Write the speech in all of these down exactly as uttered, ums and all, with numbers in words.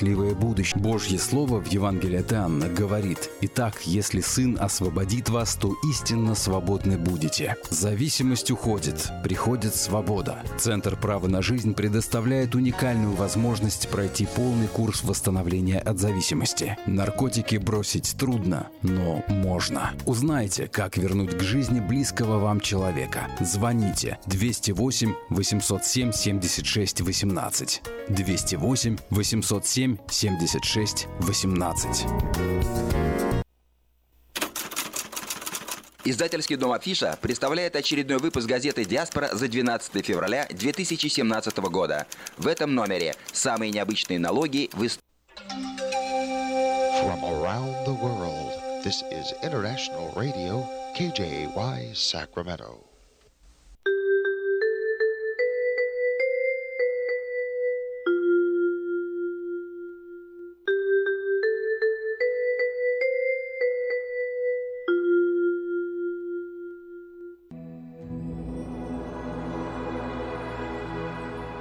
счастливое будущее. Божье слово в Евангелии от Иоанна говорит: «Итак, если Сын освободит вас, то истинно свободны будете». Зависимость уходит, приходит свобода. Центр права на жизнь предоставляет уникальную возможность пройти полный курс восстановления от зависимости. Наркотики бросить трудно, но можно. Узнайте, как вернуть к жизни близкого вам человека. Звоните двести восемь восемьсот семь семьдесят шесть восемнадцать. двести восемь восемьсот семь семьдесят шесть восемнадцать. Издательский дом «Афиша» представляет очередной выпуск газеты «Диаспора» за двенадцатое февраля две тысячи семнадцатого года. В этом номере самые необычные налоги в истории. From around the world, this is International Radio кей джей эй уай Sacramento.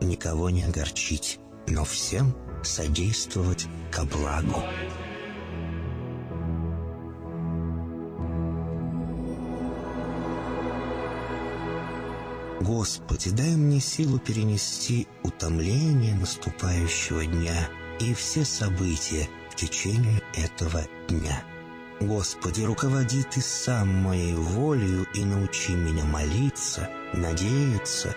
никого не огорчить, но всем содействовать ко благу. Господи, дай мне силу перенести утомление наступающего дня и все события в течение этого дня. Господи, руководи Ты сам моей волею и научи меня молиться, надеяться,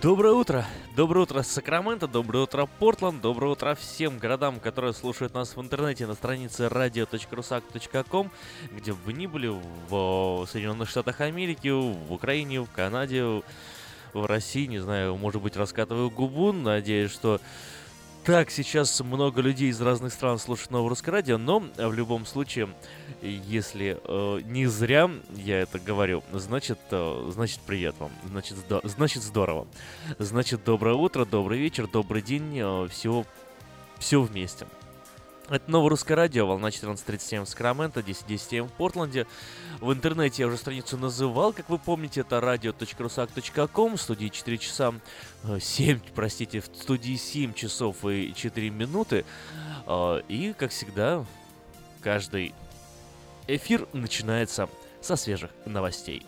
Доброе утро! Доброе утро, Сакраменто! Доброе утро, Портланд! Доброе утро всем городам, которые слушают нас в интернете на странице radio.rusak точка com, где бы ни были, в Соединенных Штатах Америки, в Украине, в Канаде, в России, не знаю, может быть, раскатываю губу, надеюсь, что... Так, сейчас много людей из разных стран слушают новое русское радио, но в любом случае, если э, не зря я это говорю, значит, э, значит привет вам, значит, здо- значит здорово, значит доброе утро, добрый вечер, добрый день, э, все, все вместе. Это новое русское радио, волна четырнадцать тридцать семь в Сакраменто, десять десять в Портленде. В интернете я уже страницу называл, как вы помните, это радио точка русак точка ком, в студии четыре часа, семь, простите, в студии семь часов и четыре минуты. И, как всегда, каждый эфир начинается со свежих новостей.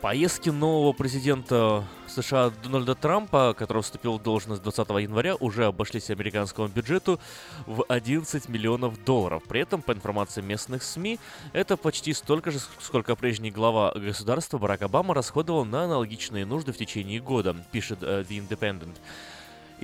Поездки нового президента США Дональда Трампа, который вступил в должность двадцатого января, уже обошлись американскому бюджету в одиннадцать миллионов долларов. При этом, по информации местных СМИ, это почти столько же, сколько прежний глава государства Барак Обама расходовал на аналогичные нужды в течение года, пишет uh, The Independent.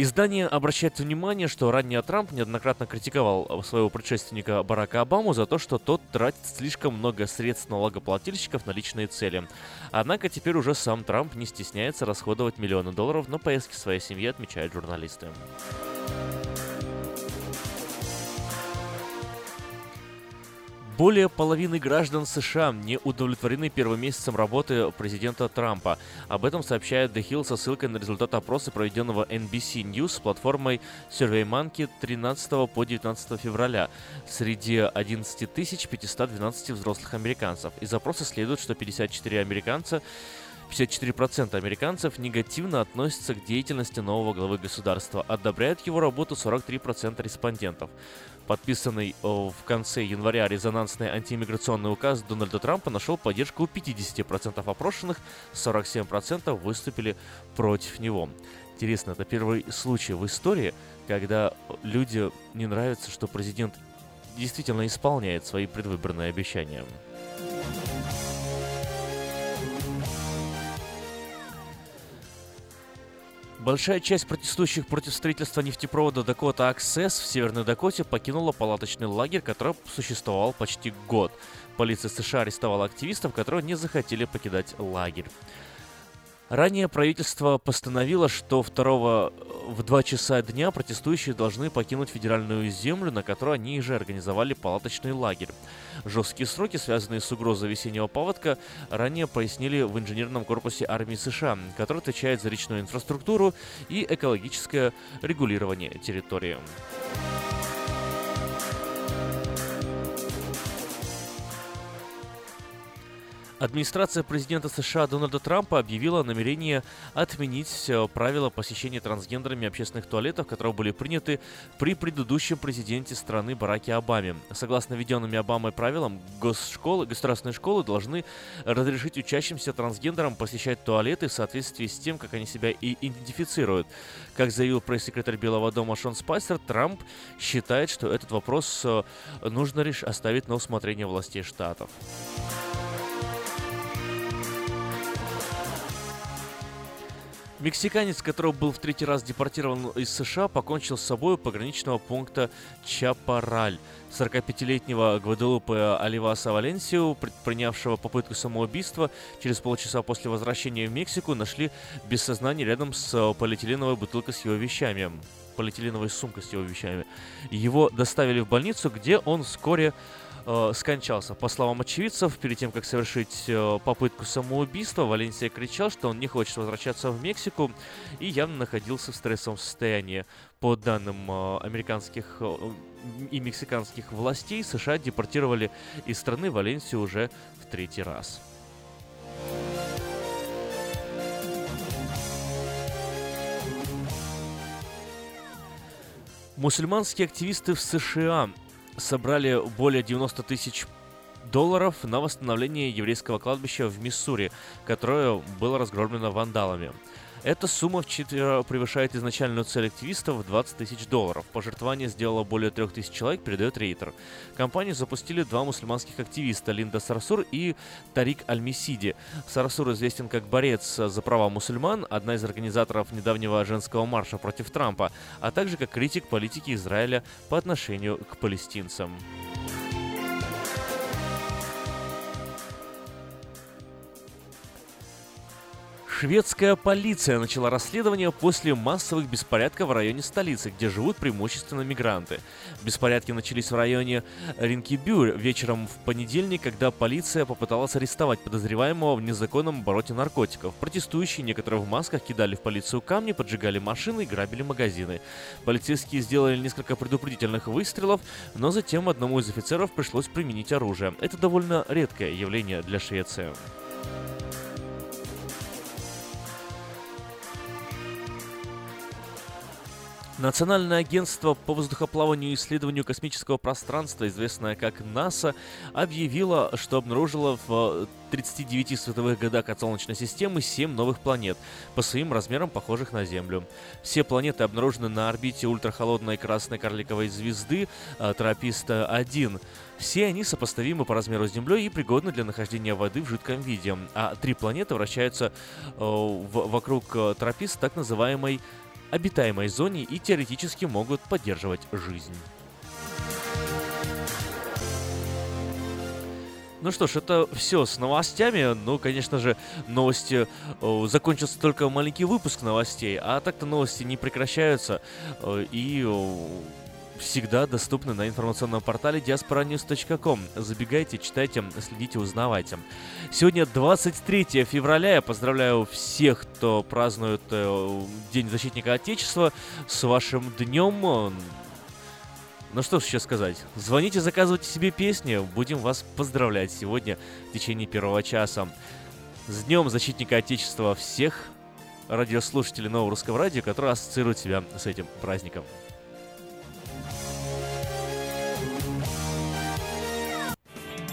Издание обращает внимание, что ранее Трамп неоднократно критиковал своего предшественника Барака Обаму за то, что тот тратит слишком много средств налогоплательщиков на личные цели. Однако теперь уже сам Трамп не стесняется расходовать миллионы долларов на поездки своей семьи, отмечают журналисты. Более половины граждан США не удовлетворены первым месяцем работы президента Трампа. Об этом сообщает The Hill со ссылкой на результат опроса, проведенного Эн Би Си Ньюс с платформой SurveyMonkey тринадцатого по девятнадцатое февраля среди одиннадцать тысяч пятьсот двенадцать взрослых американцев. Из опроса следует, что пятьдесят четыре американца пятьдесят четыре процента американцев негативно относятся к деятельности нового главы государства. Одобряют его работу сорок три процента респондентов. Подписанный в конце января резонансный антииммиграционный указ Дональда Трампа нашел поддержку у пятидесяти процентов опрошенных, сорок семь процентов выступили против него. Интересно, это первый случай в истории, когда людям не нравится, что президент действительно исполняет свои предвыборные обещания. Большая часть протестующих против строительства нефтепровода Дакота Аксесс в Северной Дакоте покинула палаточный лагерь, который существовал почти год. Полиция США арестовала активистов, которые не захотели покидать лагерь. Ранее правительство постановило, что второго в два часа дня протестующие должны покинуть федеральную землю, на которой они же организовали палаточный лагерь. Жесткие сроки, связанные с угрозой весеннего паводка, ранее пояснили в инженерном корпусе армии США, который отвечает за речную инфраструктуру и экологическое регулирование территории. Администрация президента США Дональда Трампа объявила намерение отменить правила посещения трансгендерами общественных туалетов, которые были приняты при предыдущем президенте страны Бараке Обаме. Согласно введенным Обамой правилам, госшколы, государственные школы должны разрешить учащимся трансгендерам посещать туалеты в соответствии с тем, как они себя и идентифицируют. Как заявил пресс-секретарь Белого дома Шон Спайсер, Трамп считает, что этот вопрос нужно лишь оставить на усмотрение властей штатов. Мексиканец, который был в третий раз депортирован из США, покончил с собой у пограничного пункта Чапараль. сорокапятилетнего Гваделупо Аливаса Валенсио, предпринявшего попытку самоубийства, через полчаса после возвращения в Мексику нашли без сознания рядом с полиэтиленовой бутылкой с его вещами. Полиэтиленовой сумкой с его вещами. Его доставили в больницу, где он вскоре скончался. По словам очевидцев, перед тем, как совершить попытку самоубийства, Валенсия кричал, что он не хочет возвращаться в Мексику и явно находился в стрессовом состоянии. По данным американских и мексиканских властей, США депортировали из страны Валенсию уже в третий раз. Мусульманские активисты в США собрали более девяносто тысяч долларов на восстановление еврейского кладбища в Миссури, которое было разгромлено вандалами. Эта сумма вчетверо превышает изначальную цель активистов в двадцать тысяч долларов. Пожертвование сделало более трех тысяч человек, передает Рейтер. Компанию запустили два мусульманских активиста – Линда Сарсур и Тарик Аль-Мисиди. Сарсур известен как борец за права мусульман, одна из организаторов недавнего женского марша против Трампа, а также как критик политики Израиля по отношению к палестинцам. Шведская полиция начала расследование после массовых беспорядков в районе столицы, где живут преимущественно мигранты. Беспорядки начались в районе Ринкебюр вечером в понедельник, когда полиция попыталась арестовать подозреваемого в незаконном обороте наркотиков. Протестующие, некоторые в масках, кидали в полицию камни, поджигали машины и грабили магазины. Полицейские сделали несколько предупредительных выстрелов, но затем одному из офицеров пришлось применить оружие. Это довольно редкое явление для Швеции. Национальное агентство по воздухоплаванию и исследованию космического пространства, известное как НАСА, объявило, что обнаружило в тридцати девяти световых годах от Солнечной системы семь новых планет, по своим размерам похожих на Землю. Все планеты обнаружены на орбите ультрахолодной красной карликовой звезды траппист один. Все они сопоставимы по размеру с Землей и пригодны для нахождения воды в жидком виде, а три планеты вращаются вокруг траппист, так называемой обитаемой зоне, и теоретически могут поддерживать жизнь. Ну что ж, это все с новостями. Ну, конечно же, новости... Закончился только маленький выпуск новостей, а так-то новости не прекращаются и всегда доступны на информационном портале диаспора ньюс точка ком. Забегайте, читайте, следите, узнавайте. Сегодня двадцать третье февраля. Я поздравляю всех, кто празднует День защитника Отечества с вашим днем. Ну что ж еще сказать. Звоните, заказывайте себе песни. Будем вас поздравлять сегодня в течение первого часа. С Днем защитника Отечества всех радиослушателей Нового Русского Радио, которые ассоциируют себя с этим праздником.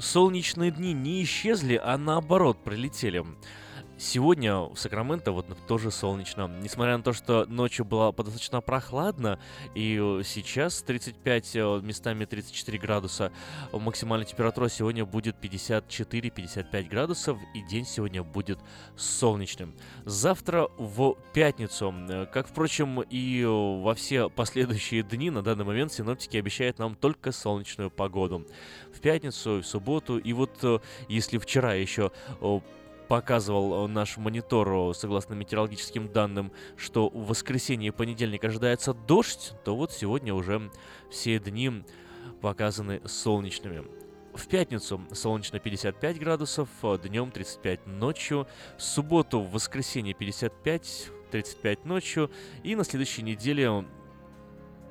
Солнечные дни не исчезли, а наоборот прилетели. Сегодня в Сакраменто вот тоже солнечно. Несмотря на то, что ночью было достаточно прохладно, и сейчас тридцать пять, местами тридцать четыре градуса, максимальная температура сегодня будет пятьдесят четыре - пятьдесят пять градусов, и день сегодня будет солнечным. Завтра в пятницу, как, впрочем, и во все последующие дни, на данный момент синоптики обещают нам только солнечную погоду. В пятницу, в субботу, и вот если вчера еще показывал наш монитор, согласно метеорологическим данным, что в воскресенье и понедельник ожидается дождь, то вот сегодня уже все дни показаны солнечными. В пятницу солнечно пятьдесят пять градусов, днем тридцать пять ночью, в субботу, в воскресенье пятьдесят пять - тридцать пять ночью, и на следующей неделе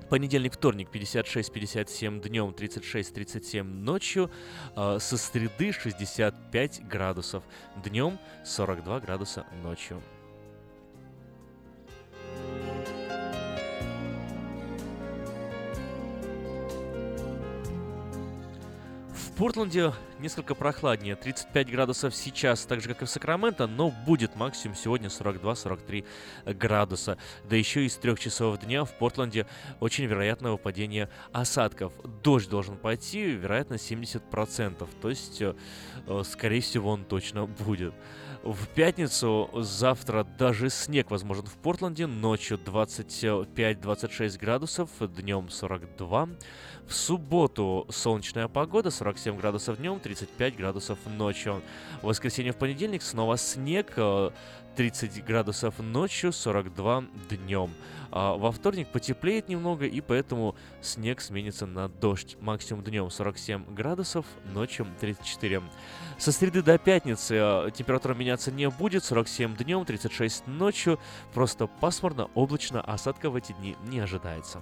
понедельник-вторник пятьдесят шесть - пятьдесят семь днем, тридцать шесть - тридцать семь ночью, э, со среды шестьдесят пять градусов днем, сорок два градуса ночью. В Портленде несколько прохладнее, тридцать пять градусов сейчас, так же как и в Сакраменто, но будет максимум сегодня сорок два - сорок три градуса. Да еще и с трех часов дня в Портленде очень вероятное выпадение осадков. Дождь должен пойти, вероятно, семьдесят процентов, то есть, скорее всего, он точно будет. В пятницу, завтра даже снег возможен в Портленде, ночью двадцать пять - двадцать шесть градусов, днем сорок два. В субботу солнечная погода, сорок семь градусов днем, тридцать пять градусов ночью. В воскресенье, в понедельник снова снег, тридцать градусов ночью, сорок два днем. А во вторник потеплеет немного, и поэтому снег сменится на дождь. Максимум днем сорок семь градусов, ночью тридцать четыре. Со среды до пятницы температура меняться не будет, сорок семь днем, тридцать шесть ночью. Просто пасмурно, облачно, осадка в эти дни не ожидается.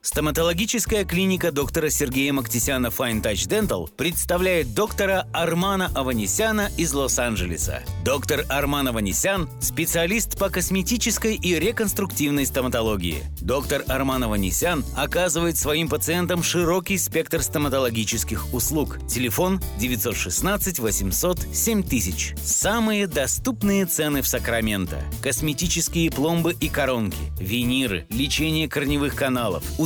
Стоматологическая клиника доктора Сергея Мактисяна Fine Touch Dental представляет доктора Армана Аванесяна из Лос-Анджелеса. Доктор Арман Аванесян – специалист по косметической и реконструктивной стоматологии. Доктор Арман Аванесян оказывает своим пациентам широкий спектр стоматологических услуг. Телефон девять один шесть восемь ноль ноль семь тысяч. Самые доступные цены в Сакраменто. Косметические пломбы и коронки, виниры, лечение корневых каналов,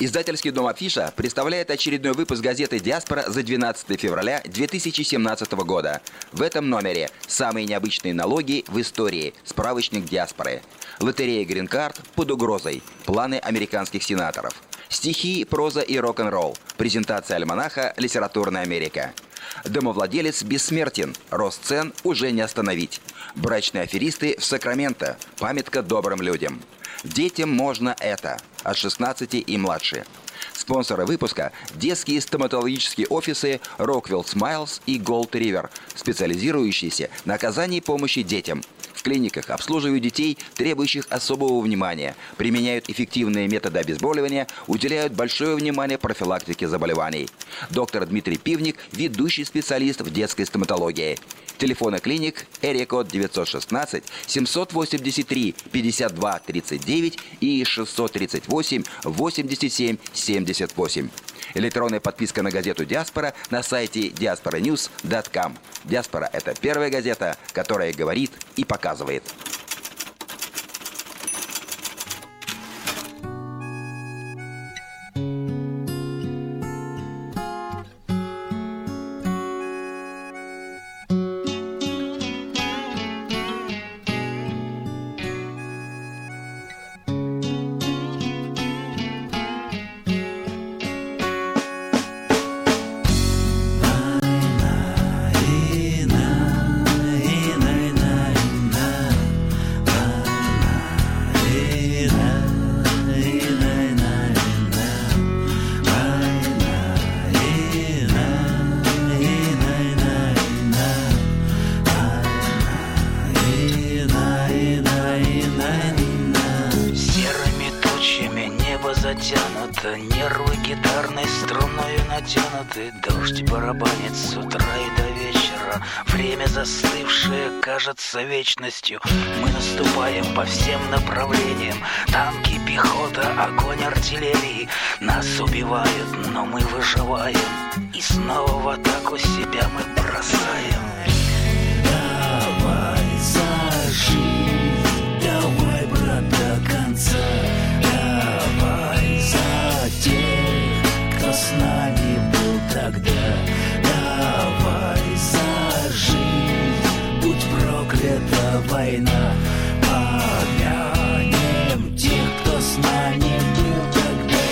Издательский дом «Афиша» представляет очередной выпуск газеты «Диаспора» за двенадцатое февраля две тысячи семнадцатого года. В этом номере самые необычные налоги в истории. Справочник «Диаспоры». Лотерея «Грин-карт» под угрозой. Планы американских сенаторов. Стихи, проза и рок-н-ролл. Презентация альманаха «Литературная Америка». Домовладелец бессмертен. Рост цен уже не остановить. Брачные аферисты в Сакраменто. Памятка добрым людям. Детям можно это. От шестнадцати и младше. Спонсоры выпуска – детские стоматологические офисы Rockwell Smiles и Gold River, специализирующиеся на оказании помощи детям. В клиниках обслуживают детей, требующих особого внимания, применяют эффективные методы обезболивания, уделяют большое внимание профилактике заболеваний. Доктор Дмитрий Пивник – ведущий специалист в детской стоматологии. Телефоны клиник Эрикод девятьсот шестнадцать семьсот восемьдесят три пятьдесят два тридцать девять и шестьсот тридцать восемь восемьдесят семь семьдесят восемь. Электронная подписка на газету «Диаспора» на сайте диаспора ньюс точка ком. «Диаспора» — это первая газета, которая говорит и показывает. натянуто, нервы гитарной струною натянуты. Дождь барабанит с утра и до вечера, время застывшее кажется вечностью. Мы наступаем по всем направлениям, танки, пехота, огонь артиллерии. Нас убивают, но мы выживаем, и снова в атаку себя мы бросаем. Давай зажить, давай, брат, до конца. Давай за тех, кто с нами был тогда. Давай зажить, будь проклята война. Помянем тех, кто с нами был тогда.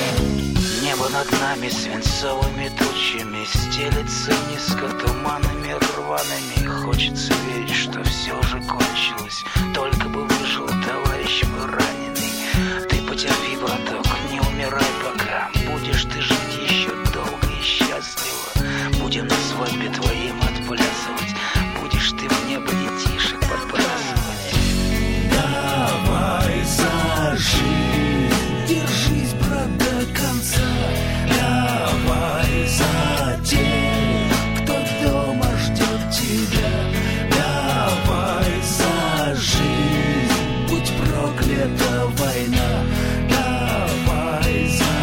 Небо над нами свинцовыми тучами стелится низко туманами рваными. Хочется верить, что все же кончилось, только бы выжил товарищ мой раненый. Ты потерпи, браток, не умирай пока, будешь ты жить еще долго и счастливо. Будем на свадьбе твоим отплясывать, будешь ты в небо детишек подбрасывать. Давай за жизнь, держись, брат, до конца. Давай за тех, кто дома ждет тебя. Давай за жизнь, будь проклята война. Давай за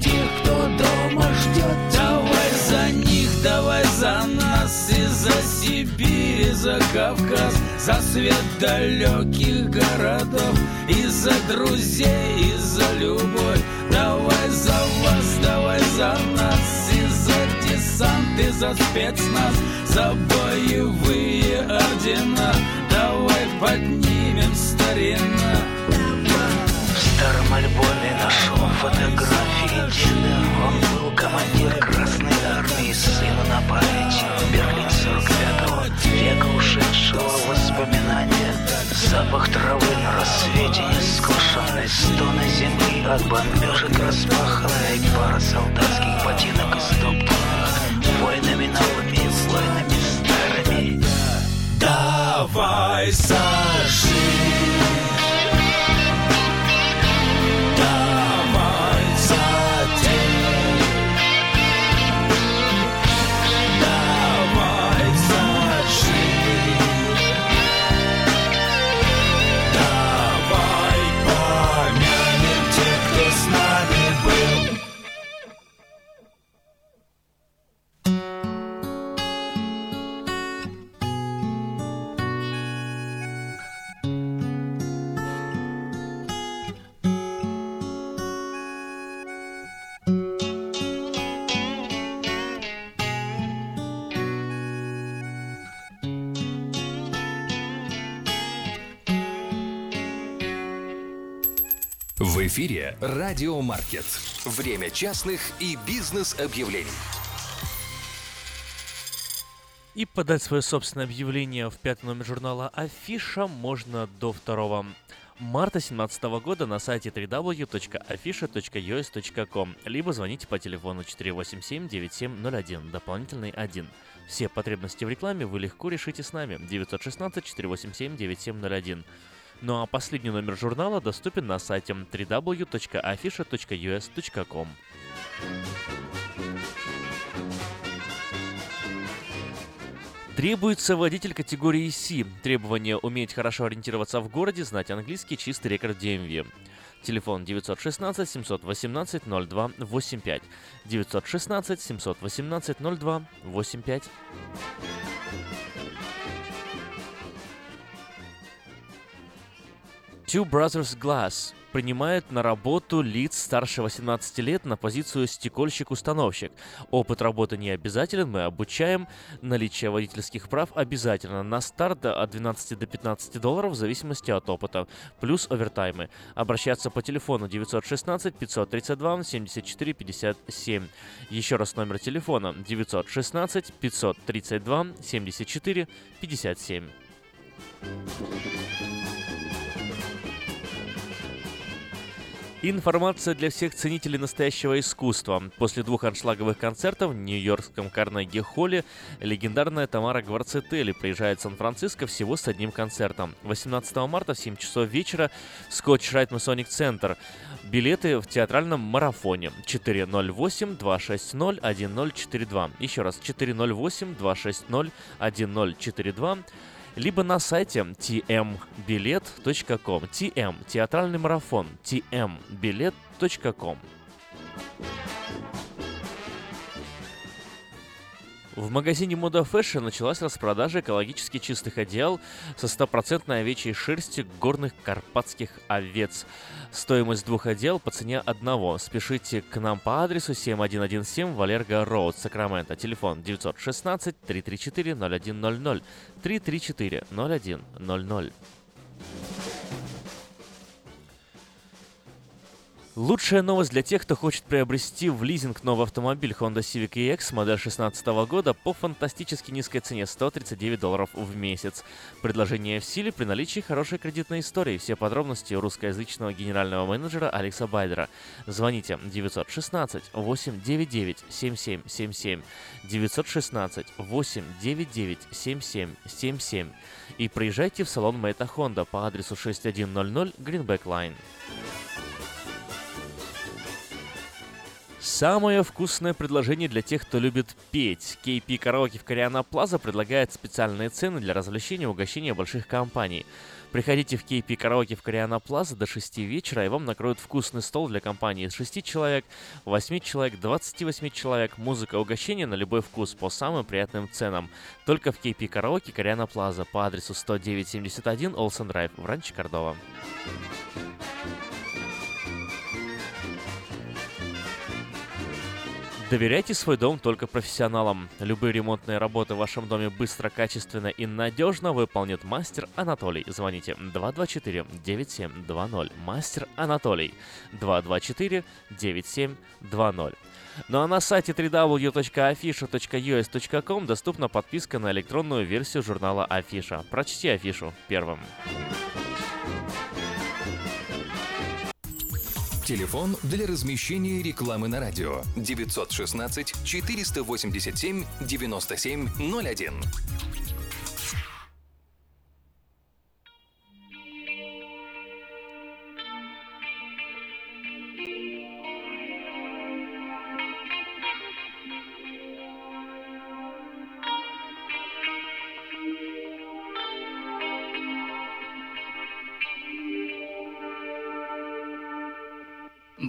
тех, кто дома ждет тебя. Давай за них, давай за нас, и за Сибирь, и за Кавказ, за свет далеких городов, и за друзей, и за любовь. Давай за вас, давай за нас, и за десант, и за спецназ, за боевые ордена. Давай поднимем, старина. В старом альбоме нашел фотографии деда. Он был командир Красной Армии, сыну на память. Берлин сорок пятого века ушедшего воспоминания. Запах травы на рассвете нескошенной, стоны земли от бомбежек распаханной, пара солдатских ботинок истоптанных войнами новыми, войнами старыми. Давай сожжи. В эфире «Радио Маркет». Время частных и бизнес-объявлений. И подать свое собственное объявление в пятый номер журнала «Афиша» можно до второго марта две тысячи семнадцатого года на сайте дабл ю дабл ю дабл ю точка афиша точка ю эс точка ком, либо звоните по телефону четыре восемь семь девять семь ноль один, дополнительный один. Все потребности в рекламе вы легко решите с нами. девять один шесть четыре восемь семь девять семь ноль один. Ну а последний номер журнала доступен на сайте дабл ю дабл ю дабл ю точка афиша точка ю эс точка ком. Требуется водитель категории Си. Требование: уметь хорошо ориентироваться в городе, знать английский, чистый рекорд ди эм ви. Телефон девять один шесть семь один восемь ноль два восемь пять. девять один шесть семь один восемь ноль два восемь пять. Two Brothers Glass принимает на работу лиц старше восемнадцати лет на позицию стекольщик-установщик. Опыт работы не обязателен, мы обучаем. Наличие водительских прав обязательно. На старт от двенадцати до пятнадцати долларов в зависимости от опыта, плюс овертаймы. Обращаться по телефону девять один шесть пять три два семь четыре пять семь. Еще раз номер телефона девять один шесть пять три два семь четыре пять семь. Информация для всех ценителей настоящего искусства. После двух аншлаговых концертов в нью-йоркском Карнеги-холле легендарная Тамара Гварцетели приезжает в Сан-Франциско всего с одним концертом. восемнадцатого марта в семь часов вечера Scotch Rite Masonic Center. Билеты в театральном марафоне четыре ноль восемь два шесть ноль один ноль четыре два. Еще раз, четыре ноль восемь два шесть ноль один ноль четыре два. Либо на сайте ти эм билет точка ком. ти эм – театральный марафон. ти эм билет точка ком. В магазине Moda Fashion началась распродажа экологически чистых одеял со стопроцентной овечьей шерсти горных карпатских овец. Стоимость двух одеял по цене одного. Спешите к нам по адресу семь один один семь Валерго Роуд, Сакраменто. Телефон девять один шесть три три четыре ноль один ноль ноль. три три четыре ноль один ноль ноль. Лучшая новость для тех, кто хочет приобрести в лизинг новый автомобиль Honda Civic и экс модель шестнадцатого года по фантастически низкой цене сто тридцать девять долларов в месяц. Предложение в силе при наличии хорошей кредитной истории. Все подробности у русскоязычного генерального менеджера Алекса Байдера. Звоните девять один шесть восемь девять девять семь семь семь семь, девять один шесть восемь девять девять семь семь семь семь и приезжайте в салон Мейта Honda по адресу шесть тысяч сто Greenback Line. Самое вкусное предложение для тех, кто любит петь. кей пи Karaoke в Кориана Плаза предлагает специальные цены для развлечения и угощения больших компаний. Приходите в кей пи Karaoke в Кориана Плаза до шести вечера, и вам накроют вкусный стол для компании из шести человек, восьми человек, двадцати восьми человек. Музыка и угощение на любой вкус по самым приятным ценам. Только в кей пи Karaoke Кориана Плаза по адресу сто девять семьдесят один Олсен Драйв в Ранчо Кордова. Доверяйте свой дом только профессионалам. Любые ремонтные работы в вашем доме быстро, качественно и надежно выполнит мастер Анатолий. Звоните два два четыре девять семь два ноль. Мастер Анатолий. два два четыре девять семь два ноль. Ну а на сайте дабл ю дабл ю дабл ю точка афиша точка ю эс точка ком доступна подписка на электронную версию журнала «Афиша». Прочти афишу первым. Телефон для размещения рекламы на радио девять один шесть четыре восемь семь девять семь ноль один.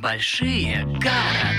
Большие города.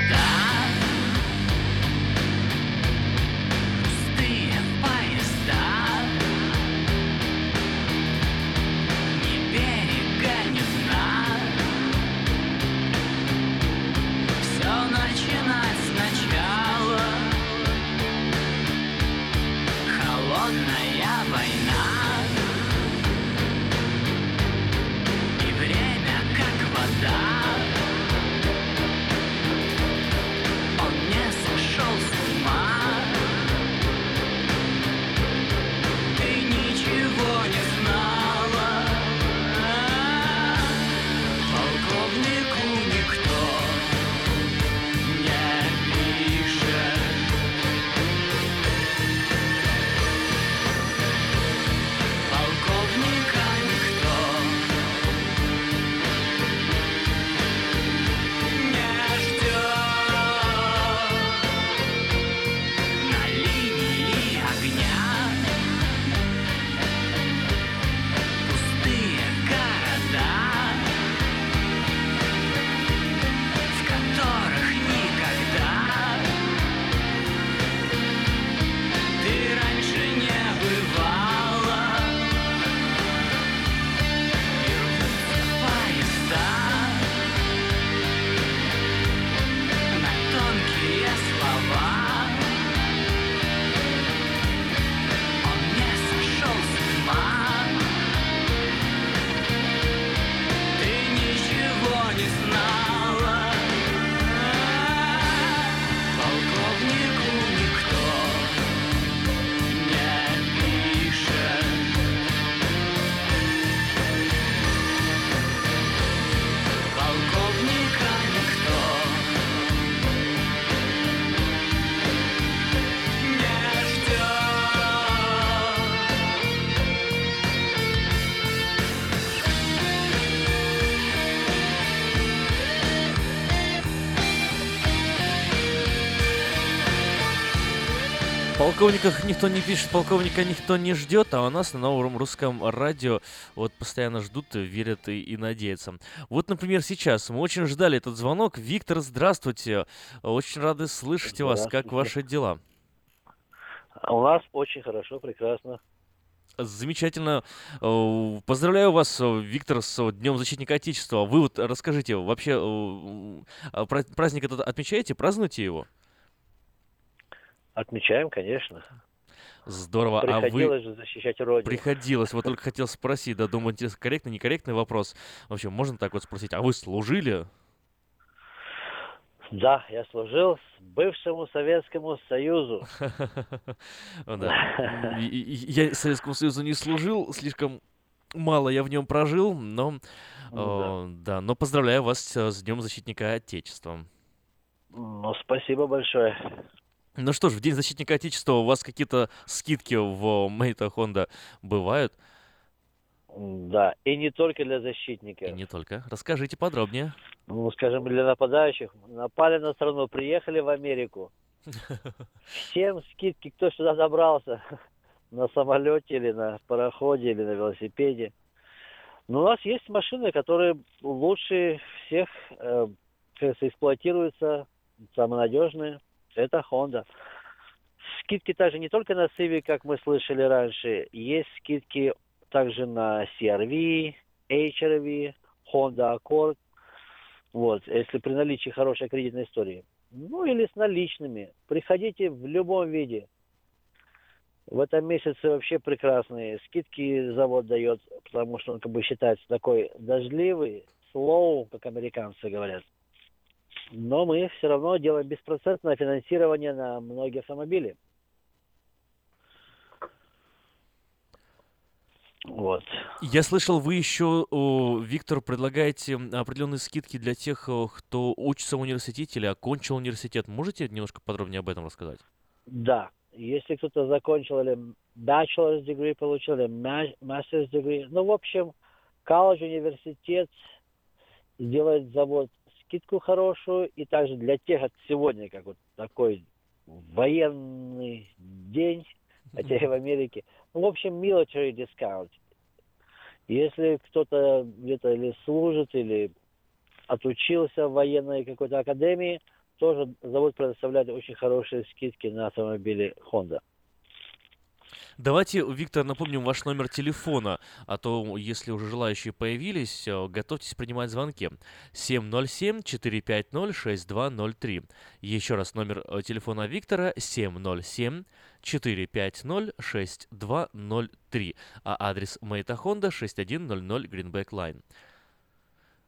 Полковниках никто не пишет, полковника никто не ждет, а у нас на новом русском радио вот постоянно ждут, верят и, и надеются. Вот, например, сейчас мы очень ждали этот звонок. Виктор, здравствуйте. Очень рады слышать вас. Как ваши дела? У нас очень хорошо, прекрасно. Замечательно. Поздравляю вас, Виктор, с Днем Защитника Отечества. Вы вот расскажите, вообще праздник этот отмечаете, празднуете его? Отмечаем, конечно. Здорово. Приходилось а вы... же защищать Родину. Приходилось. Вот только хотел спросить, да, думаю, интересно, корректный, некорректный вопрос. Вообще, можно так вот спросить, а вы служили? Да, я служил бывшему Советскому Союзу. Я Советскому Союзу не служил, слишком мало я в нем прожил, но да, но поздравляю вас с Днем Защитника Отечества. Ну, спасибо большое. Ну что ж, в День Защитника Отечества у вас какие-то скидки в Мейта Honda бывают? Да, и не только для защитников. И не только. Расскажите подробнее. Ну, скажем, для нападающих. Напали на страну, приехали в Америку. Всем скидки, кто сюда добрался. На самолете или на пароходе, или на велосипеде. Но у нас есть машины, которые лучше всех, э, кажется, эксплуатируются, самые надежные. Это Honda. Скидки также не только на Civic, как мы слышали раньше. Есть скидки также на си ар ви, эйч ар ви, Honda Accord. Вот, если при наличии хорошей кредитной истории. Ну или с наличными. Приходите в любом виде. В этом месяце вообще прекрасные скидки завод дает, потому что он как бы считается такой дождливый, slow, как американцы говорят. Но мы все равно делаем беспроцентное финансирование на многие автомобили. Вот. Я слышал, вы еще, Виктор, предлагаете определенные скидки для тех, кто учится в университете или окончил университет. Можете немножко подробнее об этом рассказать? Да. Если кто-то закончил или bachelor's degree получил, или master's degree. Ну, в общем, колледж, университет делает завод скидку хорошую, и также для тех от сегодня, как вот такой военный день, хотя и в Америке. Ну, в общем, military discount. Если кто-то где-то или служит, или отучился в военной какой-то академии, тоже завод предоставляет очень хорошие скидки на автомобили Honda. Давайте, Виктор, напомним ваш номер телефона, а то, если уже желающие появились, готовьтесь принимать звонки. семь ноль семь четыре пять ноль шесть два ноль три. Еще раз, номер телефона Виктора семь ноль семь четыре пять ноль шесть два ноль три, а адрес Мейта Honda шесть тысяч сто Greenback Line.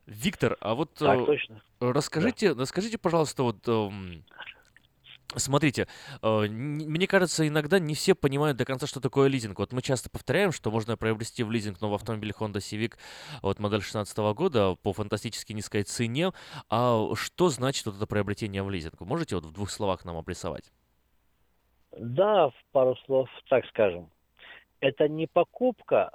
Виктор, а вот так, точно. расскажите, да. расскажите, пожалуйста, вот... Смотрите, мне кажется, иногда не все понимают до конца, что такое лизинг. Вот мы часто повторяем, что можно приобрести в лизинг новый автомобиль Honda Civic, вот модель шестнадцатого года, по фантастически низкой цене. А что значит вот это приобретение в лизинг? Можете вот в двух словах нам обрисовать? Да, в пару слов, так скажем. Это не покупка,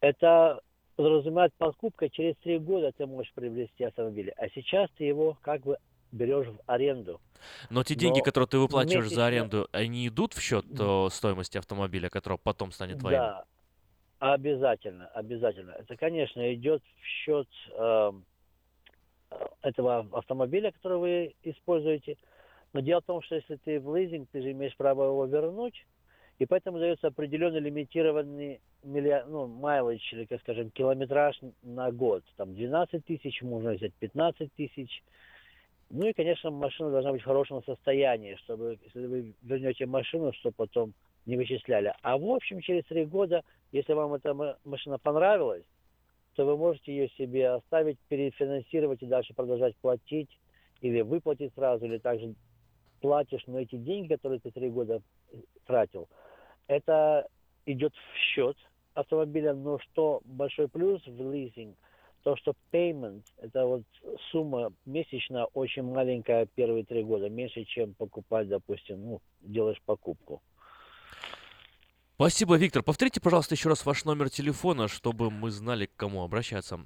это подразумевает покупка. Через три года ты можешь приобрести автомобиль, а сейчас ты его как бы берешь в аренду. Но те деньги, Но которые ты выплачиваешь месяц... за аренду, они идут в счет э, стоимости автомобиля, который потом станет твоим? Да, обязательно, обязательно. Это, конечно, идет в счет э, этого автомобиля, который вы используете. Но дело в том, что если ты в лизинг, ты же имеешь право его вернуть, и поэтому дается определенный лимитированный миллион, ну, майлэдж, или, как скажем, километраж на год. Там двенадцать тысяч, можно взять пятнадцать тысяч. Ну и, конечно, машина должна быть в хорошем состоянии, чтобы, если вы вернете машину, чтобы потом не вычисляли. А в общем, через три года, если вам эта машина понравилась, то вы можете ее себе оставить, перефинансировать и дальше продолжать платить, или выплатить сразу, или также платишь, но эти деньги, которые ты три года тратил, это идет в счет автомобиля. Но что большой плюс в лизинг, то, что payment, это вот сумма месячная, очень маленькая первые три года. Меньше, чем покупать, допустим, ну, делаешь покупку. Спасибо, Виктор. Повторите, пожалуйста, еще раз ваш номер телефона, чтобы мы знали, к кому обращаться.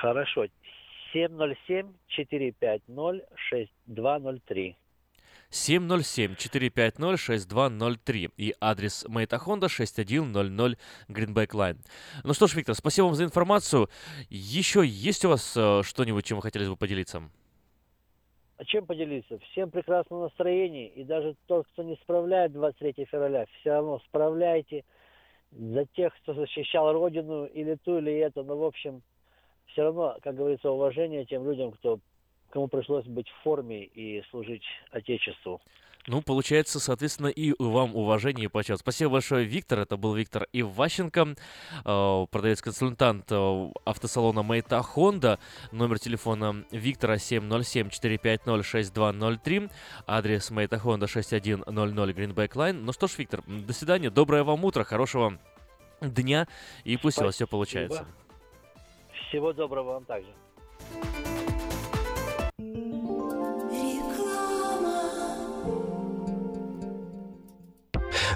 Хорошо. семь ноль семь четыре пять ноль шесть два ноль три. семь ноль семь четыре пять ноль шесть два ноль три и адрес Мейта Honda шесть тысяч сто Greenback Line. Ну что ж, Виктор, спасибо вам за информацию. Еще есть у вас э, что-нибудь, чем вы хотели бы поделиться? А чем поделиться? Всем прекрасного настроения, и даже тот, кто не справляет двадцать третьего февраля, все равно справляйте за тех, кто защищал Родину, или ту, или эту. Но, в общем, все равно, как говорится, уважение тем людям, кто, кому пришлось быть в форме и служить Отечеству. Ну, получается, соответственно, и вам уважение и почет. Спасибо большое, Виктор. Это был Виктор Иващенко, продавец-консультант автосалона Мейта Honda. Номер телефона Виктора семь ноль семь четыре пять ноль шесть два ноль три. Адрес Мейта Honda шесть тысяч сто Greenback Line. Ну что ж, Виктор, до свидания. Доброе вам утро, хорошего дня. И пусть Спасибо. У вас все получается. Всего доброго вам также.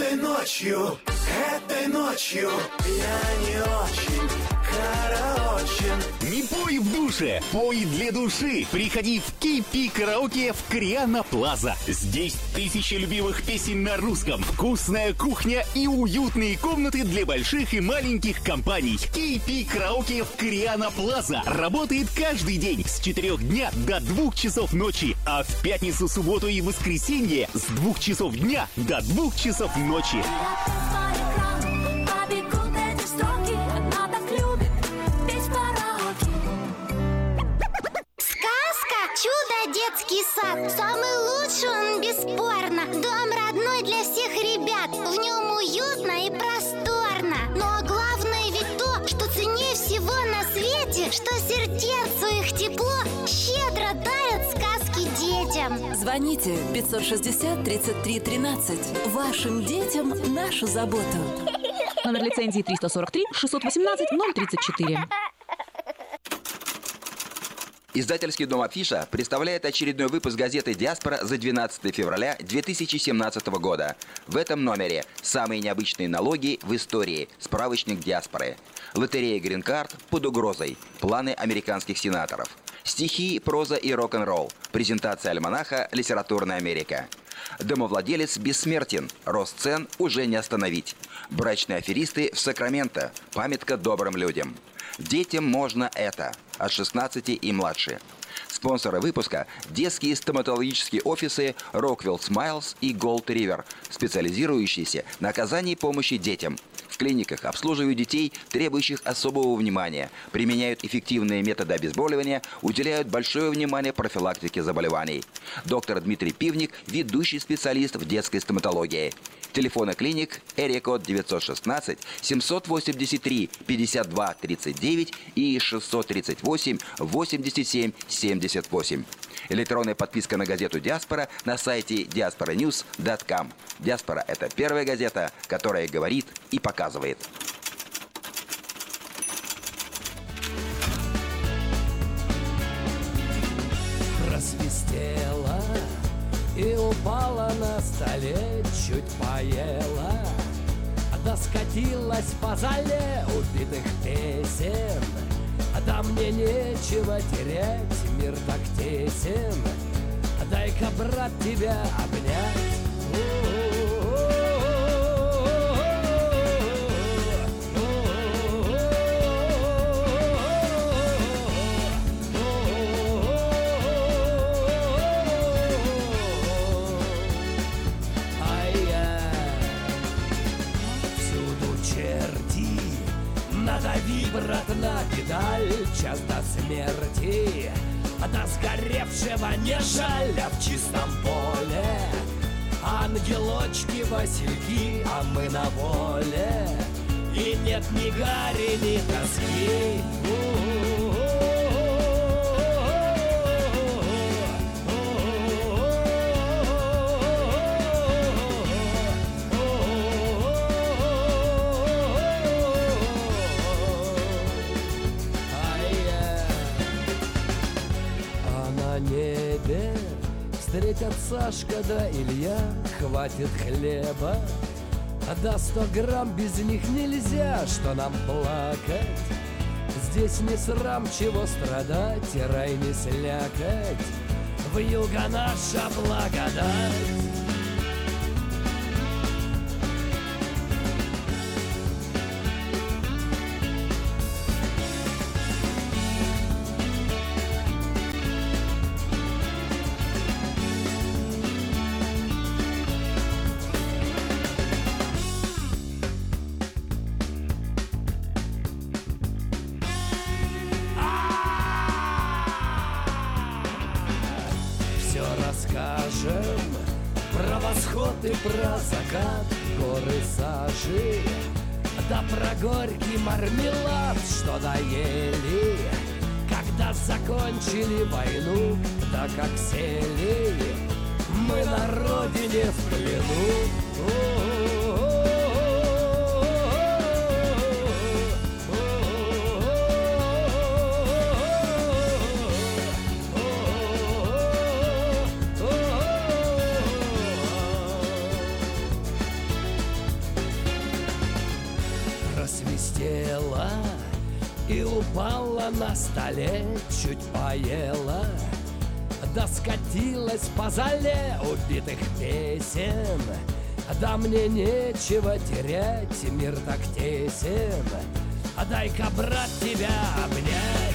Этой ночью, этой ночью я не очень хорошен. Не пой в душе, пой для души. Приходи в К-Пи Караоке в Кориана Плаза. Здесь тысячи любимых песен на русском, вкусная кухня и уютные комнаты для больших и маленьких компаний. К-Пи Караоке в Кориана Плаза работает каждый день с четырёх дня до двух часов ночи, а в пятницу, субботу и воскресенье с двух часов дня до двух часов ночи. Чудо детский сад. Самый лучший он, бесспорно. Дом родной для всех ребят. В нем уютно и просторно. Но главное ведь то, что ценнее всего на свете, что сердцу их тепло щедро дарят сказки детям. Звоните пятьсот шестьдесят тридцать три тринадцать. Вашим детям нашу заботу. Номер лицензии триста сорок три шестьсот восемнадцать ноль тридцать четыре. Издательский дом «Афиша» представляет очередной выпуск газеты «Диаспора» за двенадцатое февраля две тысячи семнадцатого года. В этом номере самые необычные налоги в истории, справочник «Диаспоры», лотерея «Грин-карт» под угрозой, планы американских сенаторов, стихи, проза и рок-н-ролл, презентация альманаха «Литературная Америка». Домовладелец бессмертен, рост цен уже не остановить. Брачные аферисты в Сакраменто, памятка добрым людям. Детям можно это. От шестнадцати и младше. Спонсоры выпуска – детские стоматологические офисы Rockwell Smiles и Gold River, специализирующиеся на оказании помощи детям. В клиниках обслуживают детей, требующих особого внимания, применяют эффективные методы обезболивания, уделяют большое внимание профилактике заболеваний. Доктор Дмитрий Пивник – ведущий специалист в детской стоматологии. Телефоны клиник Эрикод девятьсот шестнадцать семьсот восемьдесят три пятьдесят два тридцать девять и шестьсот тридцать восемь восемьдесят семь семьдесят восемь. Электронная подписка на газету «Диаспора» на сайте диаспора ньюс точка ком. «Диаспора» — это первая газета, которая говорит и показывает. Просвистела и упала на столе, чуть поела, а до раскатилась по зале убитых песен. Да мне нечего терять, мир так тесен. Дай-ка, брат, тебя обнять. Брат, на педаль, час до смерти, до сгоревшего не жаль, а в чистом поле ангелочки, васильки, а мы на воле, и нет ни гари, ни тоски. Встретят Сашка да Илья, хватит хлеба, а до сто грамм без них нельзя, что нам плакать? Здесь не срам, чего страдать, и рай не слякать, вьюга наша благодать. Про закат, горы сажи, да про горький мармелад, что доели, когда закончили войну, да как сели, мы на родине в плену. Упала на столе, чуть поела, да скатилась по зале убитых песен. Да мне нечего терять, мир так тесен. Дай-ка, брат, тебя обнять.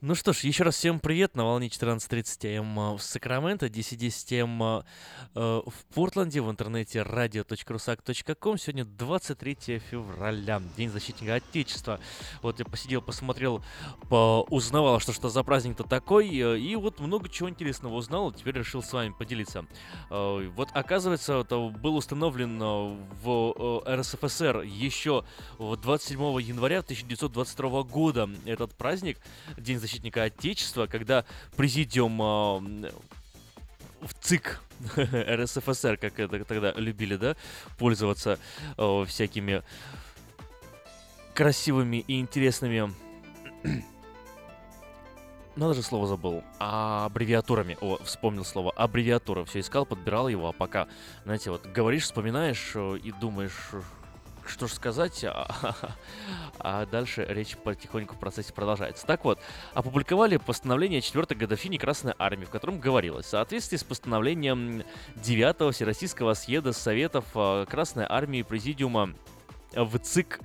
Ну что ж, еще раз всем привет на волне четырнадцать тридцать эй эм в Сакраменто, десять десять эй эм в Портленде, в интернете радио точка русак точка ком. Сегодня двадцать третье февраля, День защитника Отечества. Вот я посидел, посмотрел, узнавал, что что за праздник-то такой, и вот много чего интересного узнал, теперь решил с вами поделиться. Вот оказывается, это был установлен в эр эс эф эс эр еще двадцать седьмого января тысяча девятьсот двадцать второго года этот праздник, День защитника Отечества, когда президиум э, в ЦИК эр эс эф эс эр, как это тогда любили, да, пользоваться э, всякими красивыми и интересными... Надо же, слово забыл. А, аббревиатурами. О, вспомнил слово. Аббревиатура. Все искал, подбирал его, а пока, знаете, вот говоришь, вспоминаешь и думаешь... Что же сказать, а дальше речь потихоньку в процессе продолжается. Так вот, опубликовали постановление о четвёртой годовщине Красной Армии, в котором говорилось: в соответствии с постановлением девятого Всероссийского съезда Советов Красной Армии Президиума в ЦИК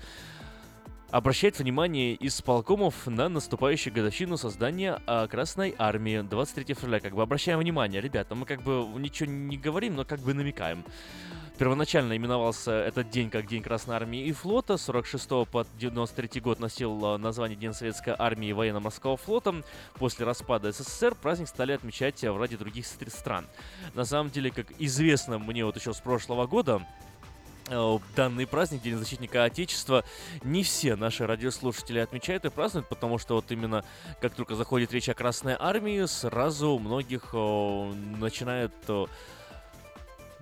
обращает внимание исполкомов на наступающую годовщину создания Красной Армии двадцать третьего февраля. Как бы обращаем внимание, ребята, мы как бы ничего не говорим, но как бы намекаем. Первоначально именовался этот день как День Красной Армии и Флота. С сорок шестого по девяносто третий год носил название День Советской Армии и Военно-Морского Флота. После распада СССР праздник стали отмечать в ряде других стран. На самом деле, как известно мне вот еще с прошлого года, данный праздник, День защитника Отечества, не все наши радиослушатели отмечают и празднуют, потому что вот именно как только заходит речь о Красной Армии, сразу у многих о, начинает, о,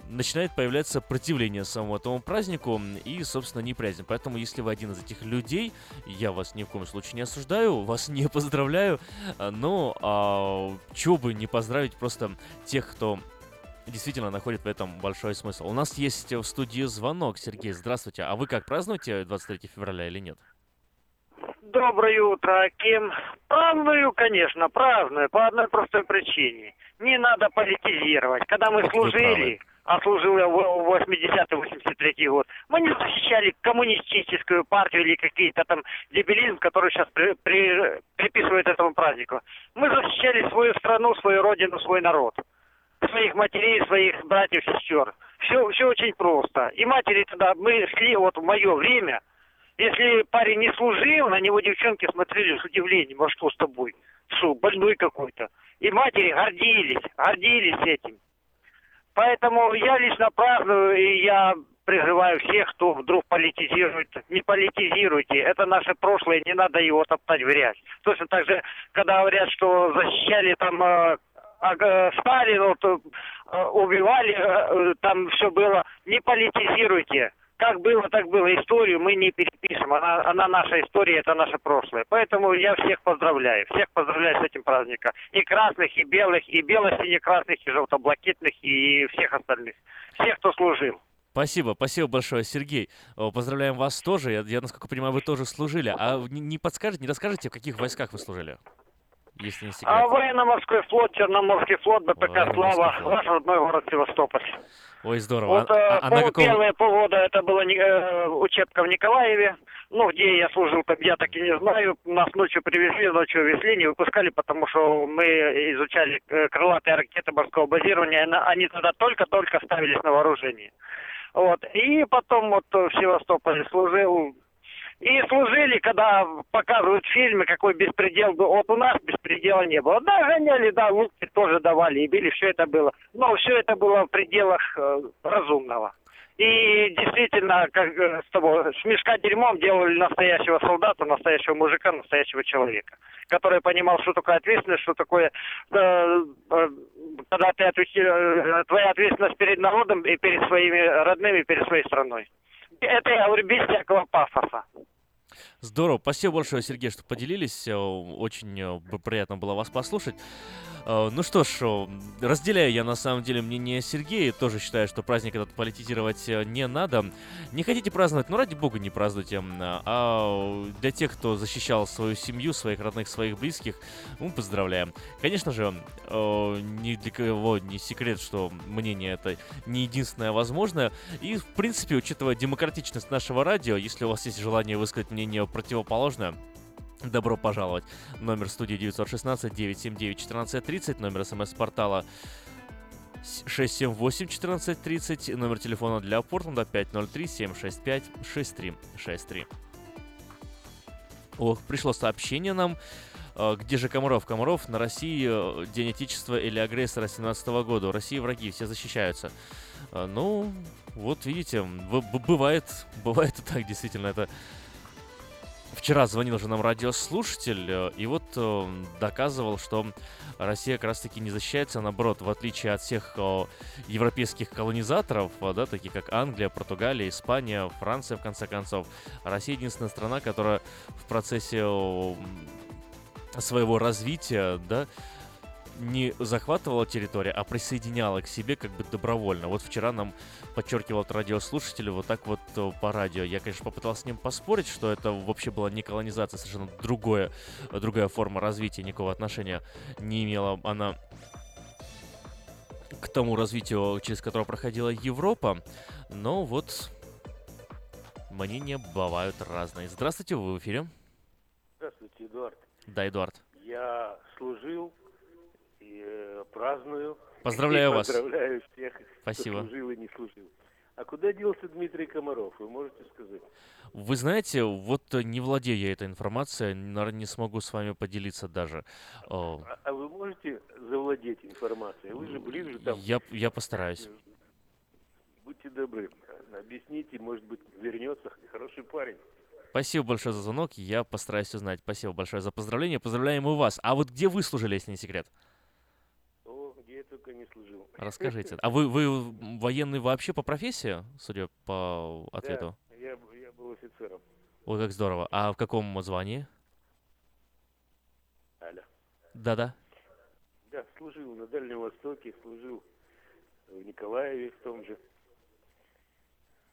начинает появляться противление самому этому празднику и, собственно, неприязнь. Поэтому, если вы один из этих людей, я вас ни в коем случае не осуждаю, вас не поздравляю, но а, чего бы не поздравить просто тех, кто действительно находит в этом большой смысл. У нас есть в студии звонок. Сергей, здравствуйте. А вы как, празднуете двадцать третьего февраля или нет? Доброе утро, Аким. Праздную, конечно, праздную. По одной простой причине. Не надо политизировать. Когда мы как служили, а служил я в восьмидесятый восемьдесят третий год, мы не защищали коммунистическую партию или какие-то там дебилизм, который сейчас при, при, приписывают этому празднику. Мы защищали свою страну, свою родину, свой народ. Своих матерей, своих братьев, сестер. Все, все очень просто. И матери тогда, мы шли, вот в мое время, если парень не служил, на него девчонки смотрели с удивлением, а что с тобой? Су, больной какой-то. И матери гордились, гордились этим. Поэтому я лично праздную, и я призываю всех, кто вдруг политизирует, не политизируйте. Это наше прошлое, не надо его топтать в грязь. Точно так же, когда говорят, что защищали там... А Сталин вот, убивали, там все было. Не политизируйте. Как было, так было. Историю мы не перепишем. Она, она наша история, это наше прошлое. Поэтому я всех поздравляю. Всех поздравляю с этим праздником. И красных, и белых, и бело-сине-красных, и желто-блакитных, и всех остальных. Всех, кто служил. Спасибо, спасибо большое, Сергей. Поздравляем вас тоже. Я, я насколько понимаю, вы тоже служили. А не подскажете, не расскажете, в каких войсках вы служили? Если не секрет. А военно-морской флот, Черноморский флот, БПК «Слава», ваш родной город Севастополь. Ой, здорово. Вот а, а, пол, а какого... первые полгода это была э, учебка в Николаеве. Ну, где я служил, я так и не знаю. Нас ночью привезли, ночью везли, не выпускали, потому что мы изучали крылатые ракеты морского базирования. Они тогда только-только ставились на вооружение. Вот. И потом вот в Севастополе служил... И служили, когда показывают фильмы, какой беспредел был. Вот у нас беспредела не было. Да, гоняли, да, луки тоже давали и били, все это было. Но все это было в пределах э, разумного. И действительно, как э, с тобой, с мешка дерьмом делали настоящего солдата, настоящего мужика, настоящего человека, который понимал, что такое ответственность, что такое, э, э, когда ты отвечаешь, э, твоя ответственность перед народом и перед своими родными, перед своей страной. Это я говорю без всякого пафоса. Здорово. Спасибо большое, Сергей, что поделились. Очень приятно было вас послушать. Ну что ж, разделяю я на самом деле мнение Сергея. Тоже считаю, что праздник этот политизировать не надо. Не хотите праздновать? Ну, ради бога, не празднуйте. А для тех, кто защищал свою семью, своих родных, своих близких, мы поздравляем. Конечно же, ни для кого не секрет, что мнение это не единственное возможное. И, в принципе, учитывая демократичность нашего радио, если у вас есть желание высказать мнение противоположное, добро пожаловать. Номер студии девять один шесть девять семь девять один четыре три ноль, номер смс-портала шесть семь восемь один четыре три ноль, номер телефона для Портленда пять ноль три семь шесть пять шесть три шесть три. Ох, пришло сообщение нам. Где же Комаров? Комаров, на России День Отечества или агрессора семнадцатого года. России враги, все защищаются. Ну, вот видите, бывает, бывает и так, действительно, это... Вчера звонил же нам радиослушатель и вот э, доказывал, что Россия как раз-таки не защищается, наоборот, в отличие от всех э, европейских колонизаторов, э, да, такие как Англия, Португалия, Испания, Франция, в конце концов. Россия единственная страна, которая в процессе э, своего развития, да, не захватывала территорию, а присоединяла к себе как бы добровольно. Вот вчера нам подчеркивал радиослушатель вот так вот по радио. Я, конечно, попытался с ним поспорить, что это вообще была не колонизация, совершенно другое, другая форма развития, никакого отношения не имела она к тому развитию, через которое проходила Европа. Но вот мнения бывают разные. Здравствуйте, вы в эфире. Здравствуйте, Эдуард. Да, Эдуард. Я служил и праздную. Поздравляю и вас. Поздравляю всех, спасибо, кто служил и не служил. А куда делся Дмитрий Комаров, вы можете сказать? Вы знаете, вот не владею я этой информацией, наверное, не смогу с вами поделиться даже. А, а вы можете завладеть информацией? Вы же ближе там. Я, я постараюсь. Будьте добры, объясните, может быть, вернется хороший парень. Спасибо большое за звонок, я постараюсь узнать. Спасибо большое за поздравление, поздравляем и вас. А вот где вы служили, если не секрет? Я только не служил. Расскажите. А вы, вы военный вообще по профессии, судя по ответу? Да, я, я был офицером. Ой, как здорово. А в каком звании? Алло. Да-да. Да, служил на Дальнем Востоке, служил в Николаеве в том же.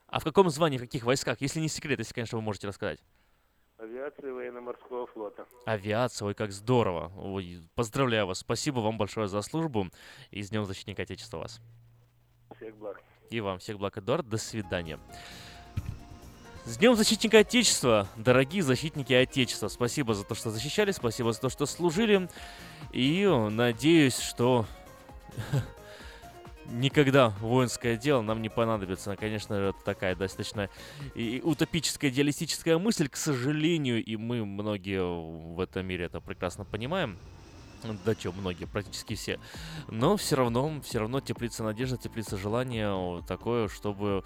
А в каком звании, в каких войсках? Если не секрет, если, конечно, вы можете рассказать. Авиация военно-морского флота. Авиация, ой, как здорово. Ой, поздравляю вас. Спасибо вам большое за службу. И с Днем Защитника Отечества вас. Всех благ. И вам всех благ, Эдуард. До свидания. С Днем Защитника Отечества, дорогие защитники Отечества. Спасибо за то, что защищали, спасибо за то, что служили. И надеюсь, что... Никогда воинское дело нам не понадобится. Конечно, это такая достаточно и утопическая, идеалистическая мысль, к сожалению, и мы многие в этом мире это прекрасно понимаем. Да что, многие, практически все. Но все равно, все равно теплится надежда, теплится желание такое, чтобы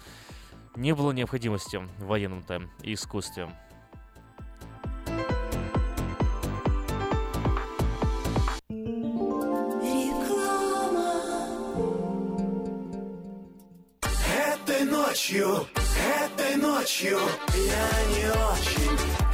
не было необходимости в военном-то и искусстве. Ночью, этой ночью я не очень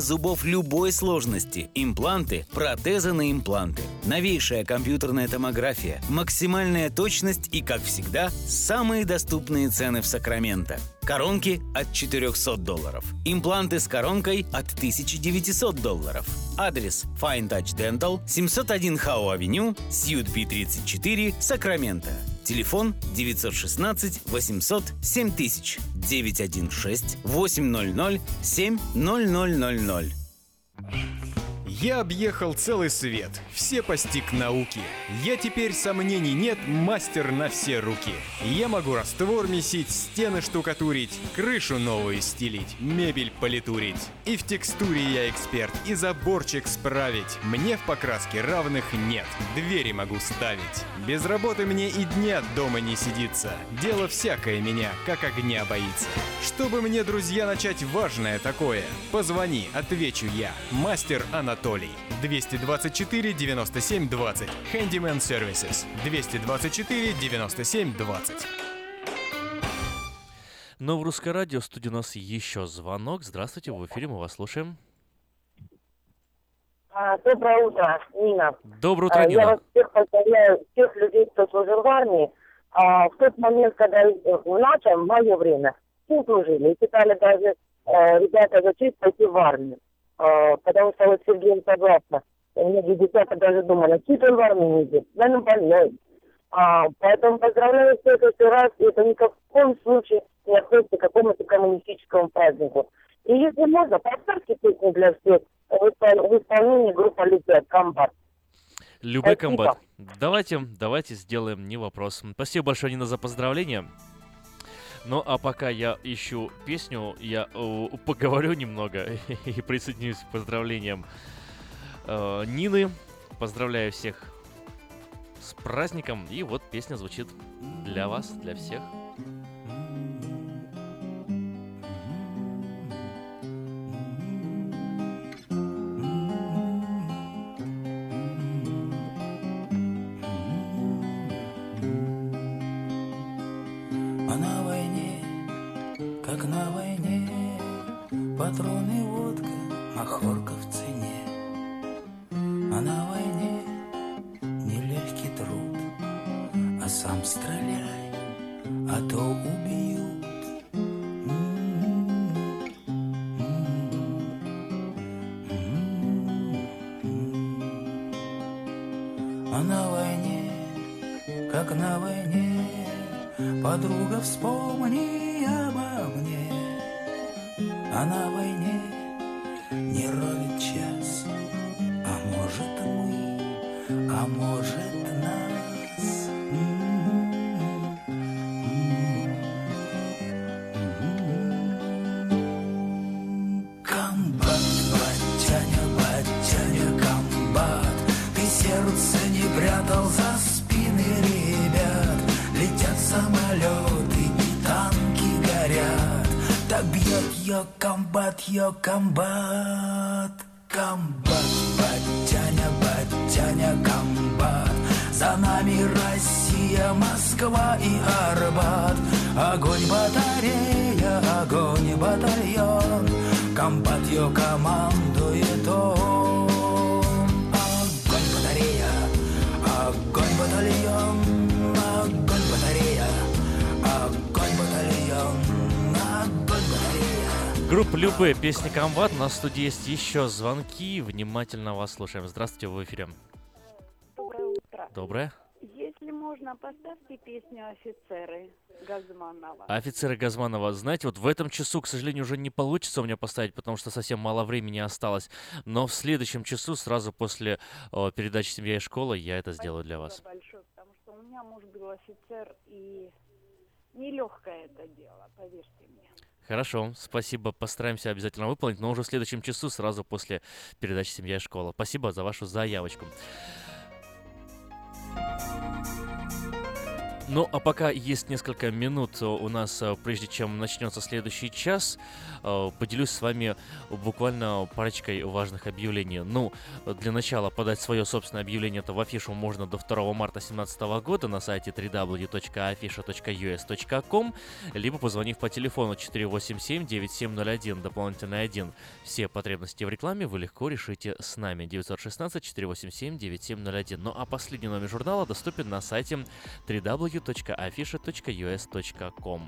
зубов любой сложности, импланты, протезы на импланты, новейшая компьютерная томография, максимальная точность и, как всегда, самые доступные цены в Сакраменто. Коронки от четыреста долларов. Импланты с коронкой от тысяча девятьсот долларов. Адрес Fine Touch Dental, семьсот один Хау-Авеню, Сьют Пи тридцать четыре, Сакраменто. Телефон девятьсот шестнадцать восемьсот семь тысяч. девятьсот шестнадцать восемьсот семь ноль ноль семь ноль ноль ноль ноль. Я объехал целый свет, все постиг науки. Я теперь, сомнений нет, мастер на все руки. Я могу раствор месить, стены штукатурить, крышу новую стелить, мебель политурить. И в текстуре я эксперт, и заборчик справить. Мне в покраске равных нет, двери могу ставить. Без работы мне и дня дома не сидится. Дело всякое меня, как огня боится. Чтобы мне, друзья, начать важное такое, позвони, отвечу я. Мастер Анатолий. два два четыре девять семь два ноль. Handyman Services. два два четыре девять семь два ноль. Но в Русской радио студии у нас еще звонок. Здравствуйте, в эфире, мы вас слушаем. Доброе утро, Нина. Доброе утро, Нина. Я вас всех поздравляю, всех людей, кто служил в армии. В тот момент, когда в наше, в мое время, все служили. И пытали даже ребята за честь пойти в армию. Потому что вот с Сергеем согласна. Многие ребята даже думали, что он в армию не идет. Да, он больной. Поэтому поздравляю всех в раз. И это ни в коем случае не относится к какому-то коммунистическому празднику. И если можно, поставьте песню для всех. В исполнении группа «Любэ Комбат». «Любэ Комбат». Давайте, давайте сделаем, не вопрос. Спасибо большое, Нина, за поздравления. Ну, а пока я ищу песню, я поговорю немного и присоединюсь к поздравлениям Нины. Поздравляю всех с праздником. И вот песня звучит для вас, для всех. Патроны, водка, махорка в цене. А на войне нелегкий труд. А сам стреляй, а то убьют. М-м-м, м-м, м-м. А на войне, как на войне, подруга, вспомни обо мне. А на войне не ровен час, а может мы, а может нас. М-м-м. М-м-м. Комбат, батяня, батяня, комбат, ты сердце не прятал за спины ребят. Летят самолеты и танки горят. Так бьет ее комбат, ее комбат. Комбат, батяня, батяня, комбат. За нами Россия, Москва и Арбат. Огонь батарея, огонь батальон. Комбат ее командует он. Огонь батарея, огонь батальон. Огонь батарея, огонь батальон. Группа «Любэ», песня «Комбат». У нас в студии есть еще звонки. Внимательно вас слушаем. Здравствуйте, в эфире. Доброе утро. Доброе. Если можно, поставьте песню «Офицеры» Газманова. «Офицеры» Газманова. Знаете, вот в этом часу, к сожалению, уже не получится у меня поставить, потому что совсем мало времени осталось. Но в следующем часу, сразу после о, передачи «Семья и школа», я это Спасибо сделаю для вас. Большое, потому что у меня муж был офицер, и нелегкое это дело, поверьте мне. Хорошо, спасибо, постараемся обязательно выполнить, но уже в следующем часу, сразу после передачи «Семья и школа». Спасибо за вашу заявочку. Ну, а пока есть несколько минут у нас, прежде чем начнется следующий час, поделюсь с вами буквально парочкой важных объявлений. Ну, для начала подать свое собственное объявление это в Афишу можно до второго марта две тысячи семнадцатого года на сайте дабл ю дабл ю дабл ю точка афиша точка ю эс точка ком, либо позвонив по телефону четыре восемь семь девять семь ноль один, дополнительный один. Все потребности в рекламе вы легко решите с нами. девять один шесть четыре восемь семь девять семь ноль один. Ну, а последний номер журнала доступен на сайте дабл ю дабл ю дабл ю точка афиша точка ю эс точка ком.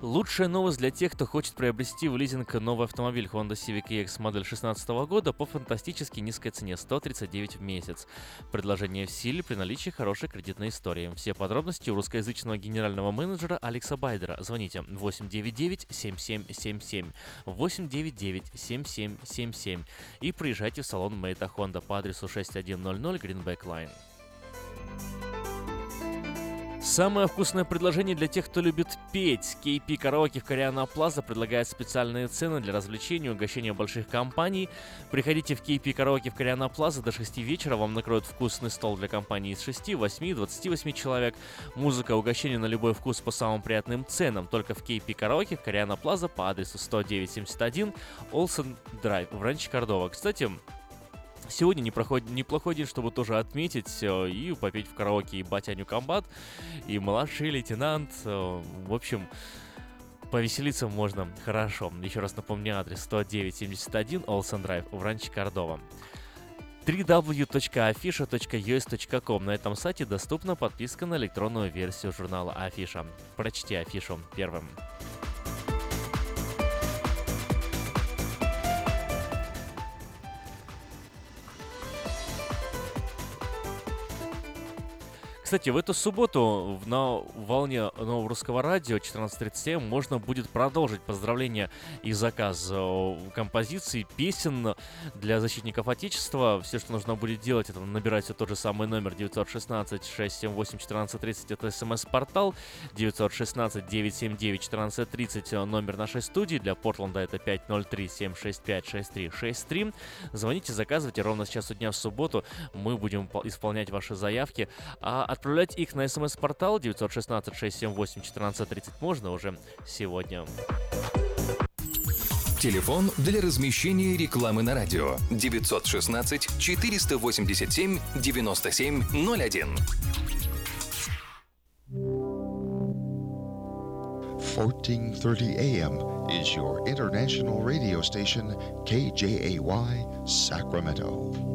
Лучшая новость для тех, кто хочет приобрести в лизинг новый автомобиль Honda Civic и икс модель две тысячи шестнадцатого года по фантастически низкой цене сто тридцать девять в месяц. Предложение в силе при наличии хорошей кредитной истории. Все подробности у русскоязычного генерального менеджера Алекса Байдера. Звоните восемь девять девять семь семь семь семь восемь девять девять семь семь семь семь и приезжайте в салон Мейта Honda по адресу шесть тысяч сто Greenback Line. Самое вкусное предложение для тех, кто любит петь. К-Пop Karaoke в Кориана Плаза предлагает специальные цены для развлечений и угощения больших компаний. Приходите в К-Pop Karaoke в Кориана Плаза до шести вечера. Вам накроют вкусный стол для компаний из шести, восьми, двадцати восьми человек. Музыка, угощение на любой вкус по самым приятным ценам. Только в К-Pop Karaoke в Кориана Плаза по адресу сто девять семьдесят один Олсен Драйв в Ранче Кордова. Кстати, сегодня неплохой день, чтобы тоже отметить и попеть в караоке и «Батяню комбат», и «Младший лейтенант». В общем, повеселиться можно хорошо. Еще раз напомню адрес: сто девять семьдесят один Олсен Драйв в Ранче Кордова. дабл ю дабл ю дабл ю точка афиша точка ю эс точка ком. На этом сайте доступна подписка на электронную версию журнала «Афиша». Прочти афишу первым. Кстати, в эту субботу на волне Нового Русского Радио четырнадцать тридцать семь можно будет продолжить поздравления и заказ композиций, песен для защитников Отечества. Все, что нужно будет делать, это набирать все тот же самый номер девять один шесть шесть семь восемь один четыре три ноль, это смс-портал, девять один шесть девять семь девять один четыре три ноль, номер нашей студии, для Портленда это пять ноль три семь шесть пять шесть три шесть три. Звоните, заказывайте, ровно с часу дня в субботу мы будем исполнять ваши заявки, а от Отправлять их на смс-портал девять один шесть шесть семь восемь один четыре три ноль можно уже сегодня. Телефон для размещения рекламы на радио девять один шесть четыре восемь семь девять семь ноль один. fourteen thirty a.m. is your international radio station K J A Y Sacramento.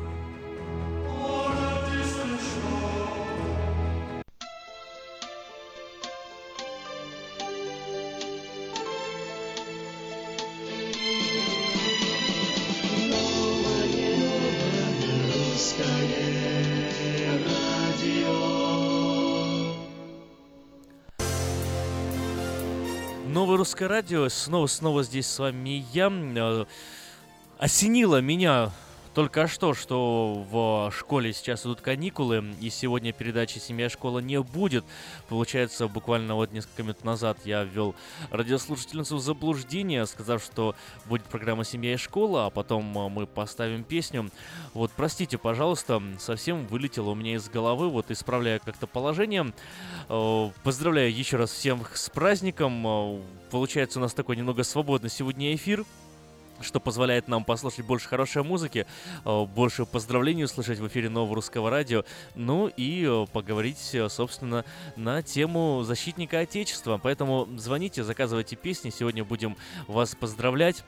Новое русское радио, снова-снова здесь с вами я. Осенило меня только что, что в школе сейчас идут каникулы, и сегодня передачи «Семья, школа» не будет. Получается, буквально вот несколько минут назад я ввел радиослушательницу в заблуждение, сказав, что будет программа «Семья и школа», а потом мы поставим песню. Вот, простите, пожалуйста, совсем вылетело у меня из головы, вот исправляю как-то положение. Поздравляю еще раз всем с праздником. Получается, у нас такой немного свободный сегодня эфир, что позволяет нам послушать больше хорошей музыки, больше поздравлений услышать в эфире Нового Русского Радио, ну и поговорить, собственно, на тему защитника Отечества. Поэтому звоните, заказывайте песни, сегодня будем вас поздравлять.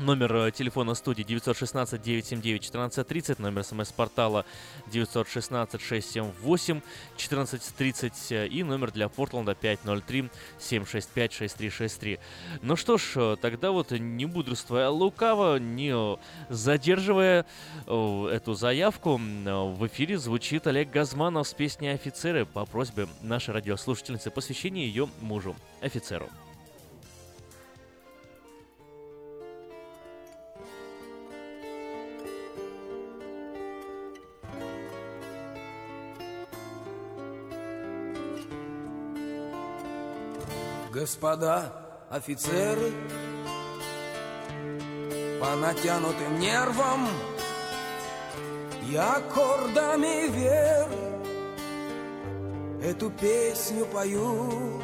Номер телефона студии девять один шесть девять семь девять один четыре три ноль, номер смс-портала девять один шесть шесть семь восемь один четыре три ноль и номер для Портланда пять ноль три семь шесть пять шесть три шесть три. Ну что ж, тогда вот не мудрствуя лукаво, не задерживая эту заявку, в эфире звучит Олег Газманов с песней «Офицеры» по просьбе нашей радиослушательницы, посвящение ее мужу, офицеру. Господа офицеры, по натянутым нервам и аккордами веры эту песню пою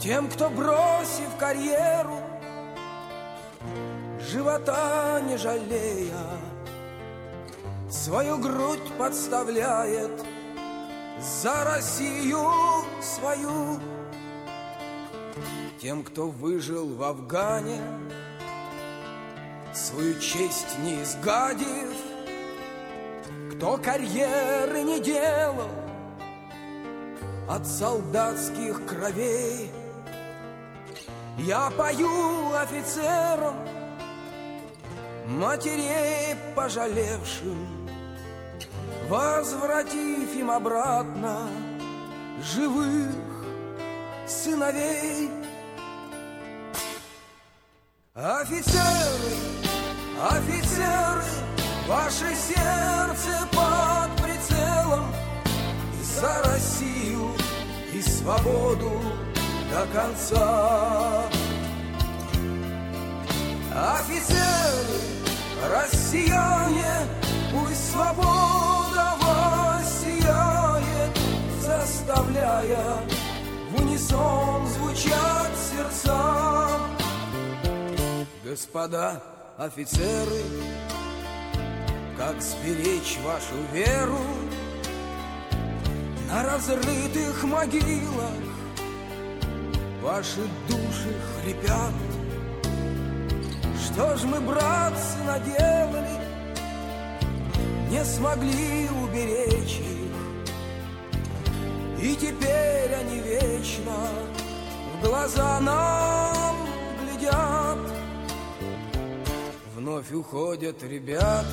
тем, кто, бросив карьеру, живота не жалея, свою грудь подставляет за Россию свою. Тем, кто выжил в Афгане, свою честь не изгадив, кто карьеры не делал от солдатских кровей, я пою офицерам, матерей пожалевшим, возвратив им обратно живых сыновей. Офицеры, офицеры, ваше сердце под прицелом, за Россию и свободу до конца. Офицеры, россияне, пусть свобода вас сияет, заставляя в унисон звучат сердца. Господа офицеры, как сберечь вашу веру на разрытых могилах? Ваши души хрипят. Что ж мы, братцы, наделали? Не смогли уберечь их, и теперь они вечно в глаза нам глядят. Вновь уходят ребята,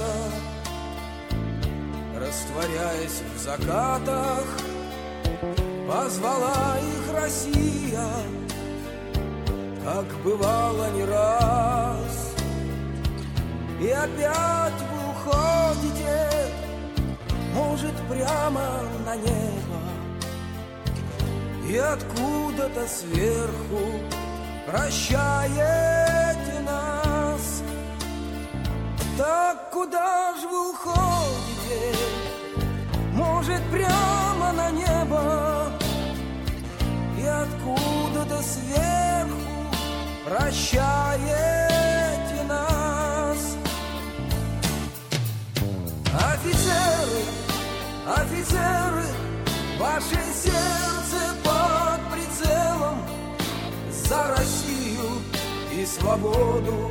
растворяясь в закатах, позвала их Россия, как бывало не раз. И опять вы уходите, может, прямо на небо, и откуда-то сверху прощаете нас. Так куда же вы уходите? Может, прямо на небо? И откуда-то сверху прощаете нас. Офицеры, офицеры, ваше сердце под прицелом, за Россию и свободу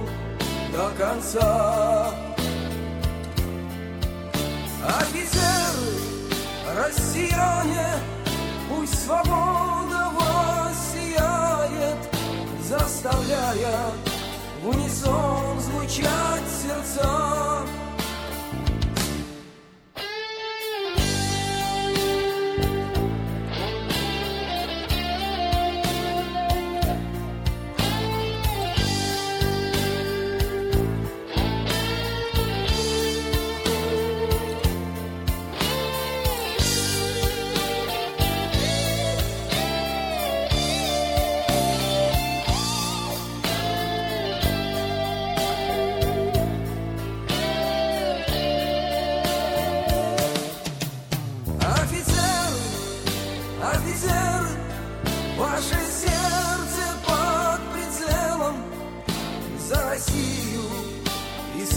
до конца. Офицеры, россияне, пусть свобода вас сияет, заставляя в унисон звучать сердца.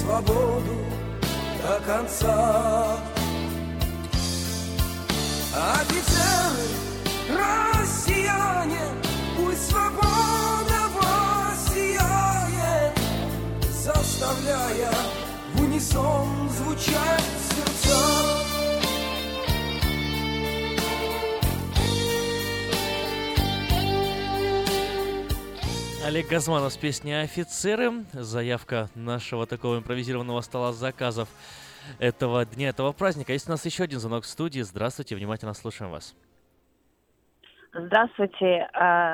Свободу до конца. Офицеры, россияне, пусть свобода вас сияет, заставляя в унисон звучать сердца. Олег Газманов с песней «Офицеры». Заявка нашего такого импровизированного стола заказов этого дня, этого праздника. Есть у нас еще один звонок в студии. Здравствуйте, внимательно слушаем вас. Здравствуйте,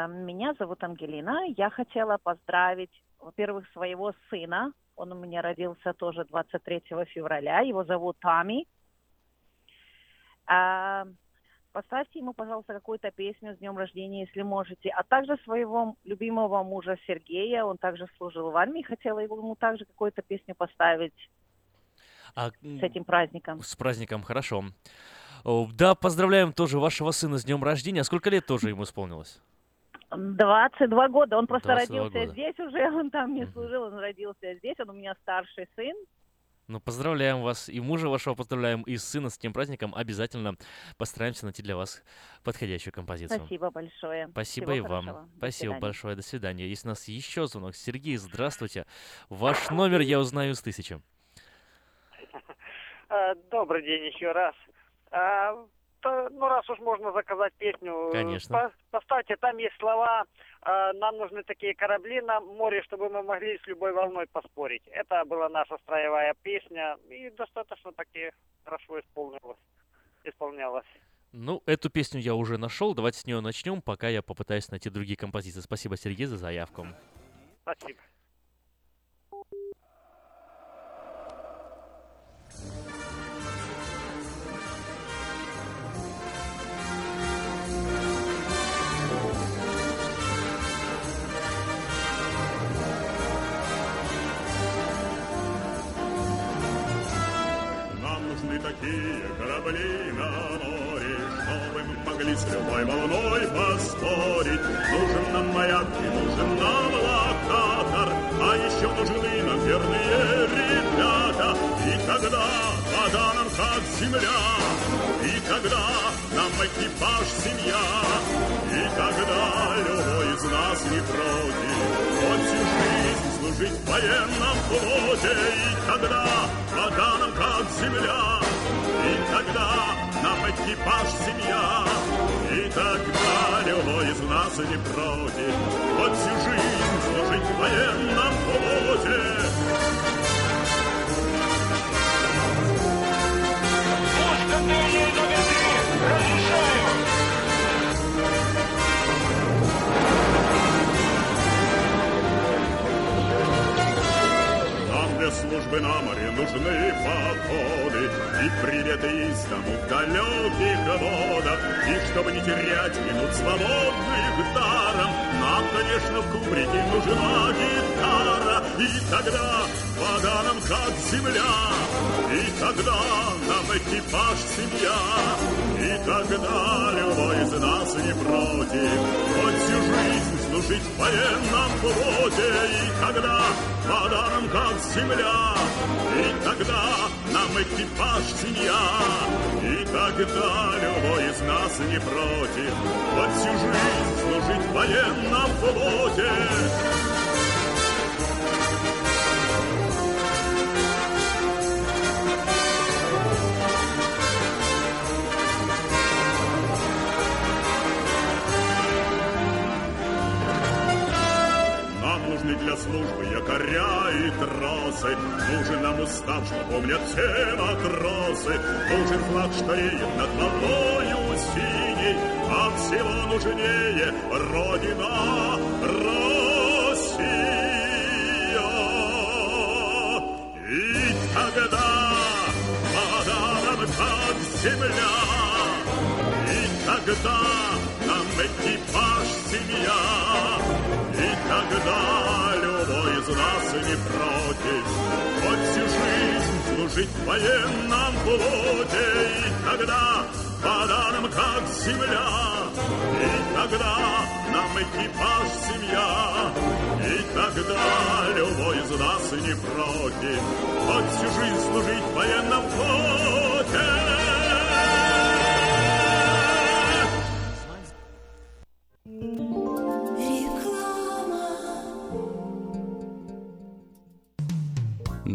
меня зовут Ангелина. Я хотела поздравить, во-первых, своего сына. Он у меня родился тоже двадцать третьего февраля. Его зовут Тами. Поставьте ему, пожалуйста, какую-то песню с днем рождения, если можете. А также своего любимого мужа Сергея, он также служил в армии, хотела ему также какую-то песню поставить а, с этим праздником. С праздником, хорошо. Да, поздравляем тоже вашего сына с днем рождения. А сколько лет тоже ему исполнилось? двадцать два года. Он просто родился года. Здесь уже, он там не служил, он родился здесь. Он у меня старший сын. Ну, поздравляем вас, и мужа вашего поздравляем, и сына с этим праздником. Обязательно постараемся найти для вас подходящую композицию. Спасибо большое. Спасибо. Всего и хорошего. Вам. До Спасибо свидания. Большое. До свидания. Есть у нас еще звонок. Сергей, здравствуйте. Ваш номер я узнаю с тысячи. Добрый день еще раз. Ну, раз уж можно заказать песню, Конечно. Поставьте, там есть слова «Нам нужны такие корабли на море, чтобы мы могли с любой волной поспорить». Это была наша строевая песня, и достаточно таки хорошо исполнилась. исполнялась. Ну, эту песню я уже нашел, давайте с нее начнем, пока я попытаюсь найти другие композиции. Спасибо, Сергей, за заявку. Спасибо. Такие корабли на море, чтобы мы могли с любой волной поспорить. Нужен нам маяк и нужен нам локатор, а еще нужны нам верные ребята. И тогда вода нам как земля, и тогда нам экипаж семья, и тогда любой из нас не против. Он всю жизнь служить в военном флоте, и тогда вода нам как земля, и тогда нам экипаж семья, и тогда любой из нас не против. Вот всю жизнь служить в военном флоте. Пусть отдельные победы разрешают. Для службы на море нужны походы и приветы из домов далеких водов. И чтобы не терять минут свободных даром, нам, конечно, в кубрике нужна гитара. И тогда вода нам как земля, и тогда нам экипаж семья, и тогда любой из нас не против. Вот всю жизнь служить в военном флоте, и тогда вода нам как земля, и тогда нам экипаж семья, и тогда любой из нас не против. Вот всю жизнь служить в военном флоте. службы, якоря и трассы. Нужен нам устав, что помнят все матросы. Нужен флаг, что реет над головою синий. От всего нужнее Родина Россия. И тогда подарок как земля. И тогда нам экипаж семья. И тогда любой из нас не против хоть всю жизнь служить в военном флоте. И тогда подарим как земля. И тогда нам экипаж семья. И тогда любой из нас не против хоть всю жизнь служить в военном флоте.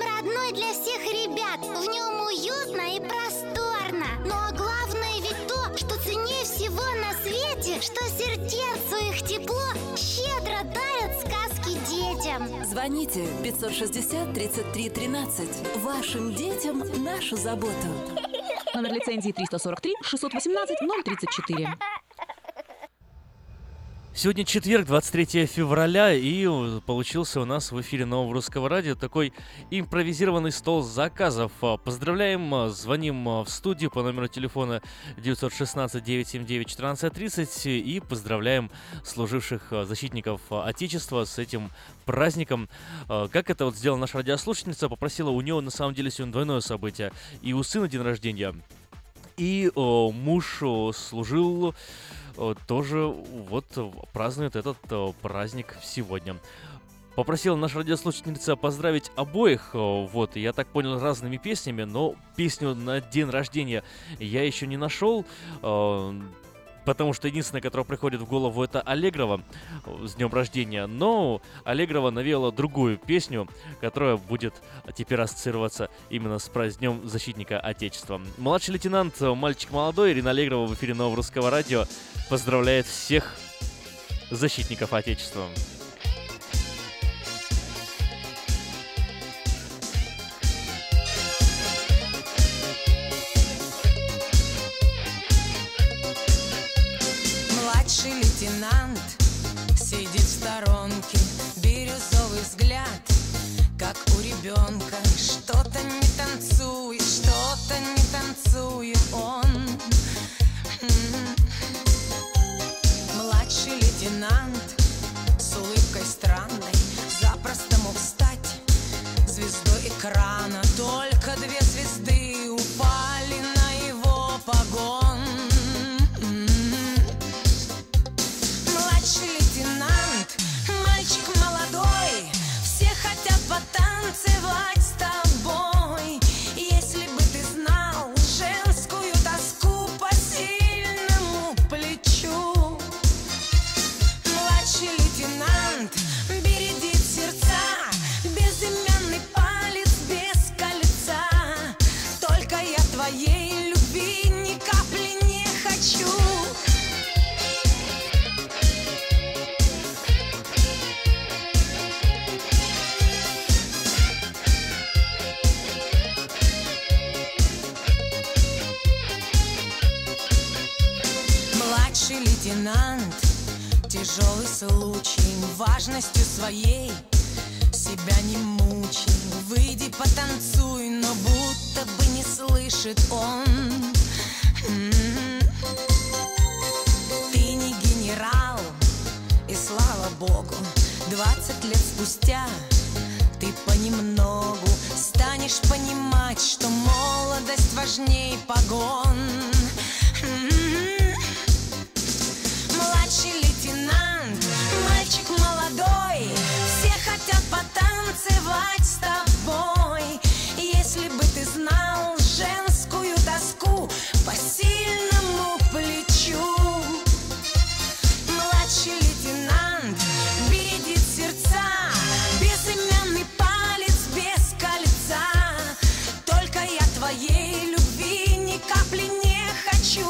родной для всех ребят. В нем уютно и просторно. Но главное ведь то, что ценнее всего на свете, что сердцу их тепло щедро дарят сказки детям. Звоните пятьсот шестьдесят тридцать три тринадцать. Вашим детям нашу заботу. Номер лицензии триста сорок три шестьсот восемнадцать ноль тридцать четыре. Сегодня четверг, двадцать третье февраля, и получился у нас в эфире Нового Русского Радио такой импровизированный стол заказов. Поздравляем, звоним в студию по номеру телефона девять один шесть девять семь девять четырнадцать тридцать и поздравляем служивших защитников Отечества с этим праздником. Как это вот сделала наша радиослушательница, попросила, у нее на самом деле сегодня двойное событие. И у сына день рождения, и о, муж служил... тоже вот празднует этот о, праздник сегодня. Попросила наша радиослушательница поздравить обоих, о, вот, я так понял, разными песнями, но песню на день рождения я еще не нашел, о, потому что единственное, которое приходит в голову, это Аллегрова с днем рождения, но Аллегрова навела другую песню, которая будет теперь ассоциироваться именно с праздником защитника Отечества. Младший лейтенант, мальчик молодой, Ирина Аллегрова в эфире Нового Русского Радио поздравляет всех защитников Отечества. Младший лейтенант сидит в сторонке, бирюзовый взгляд, как у ребенка. Что-то не танцует, что-то не танцует он. Младший лейтенант с улыбкой странной запросто мог стать звездой экрана. Только две звезды упали на его погон. Младший лейтенант, мальчик молодой, все хотят потанцевать с тобой. Если бы ты знал женскую тоску по сильному плечу. Младший лейтенант бередит сердца, безымянный палец без кольца. Только я твоей любви ни капли не хочу. Лейтенант, тяжелый случай, важностью своей с тебя не мучай, выйди потанцуй, но будто бы не слышит он. Ты не генерал, и слава богу, двадцать лет спустя ты понемногу станешь понимать, что молодость важней погон. Младший лейтенант, мальчик молодой, все хотят потанцевать с тобой. Если бы ты знал женскую тоску по сильному плечу. Младший лейтенант бередит сердца, безымянный палец без кольца. Только я твоей любви ни капли не хочу.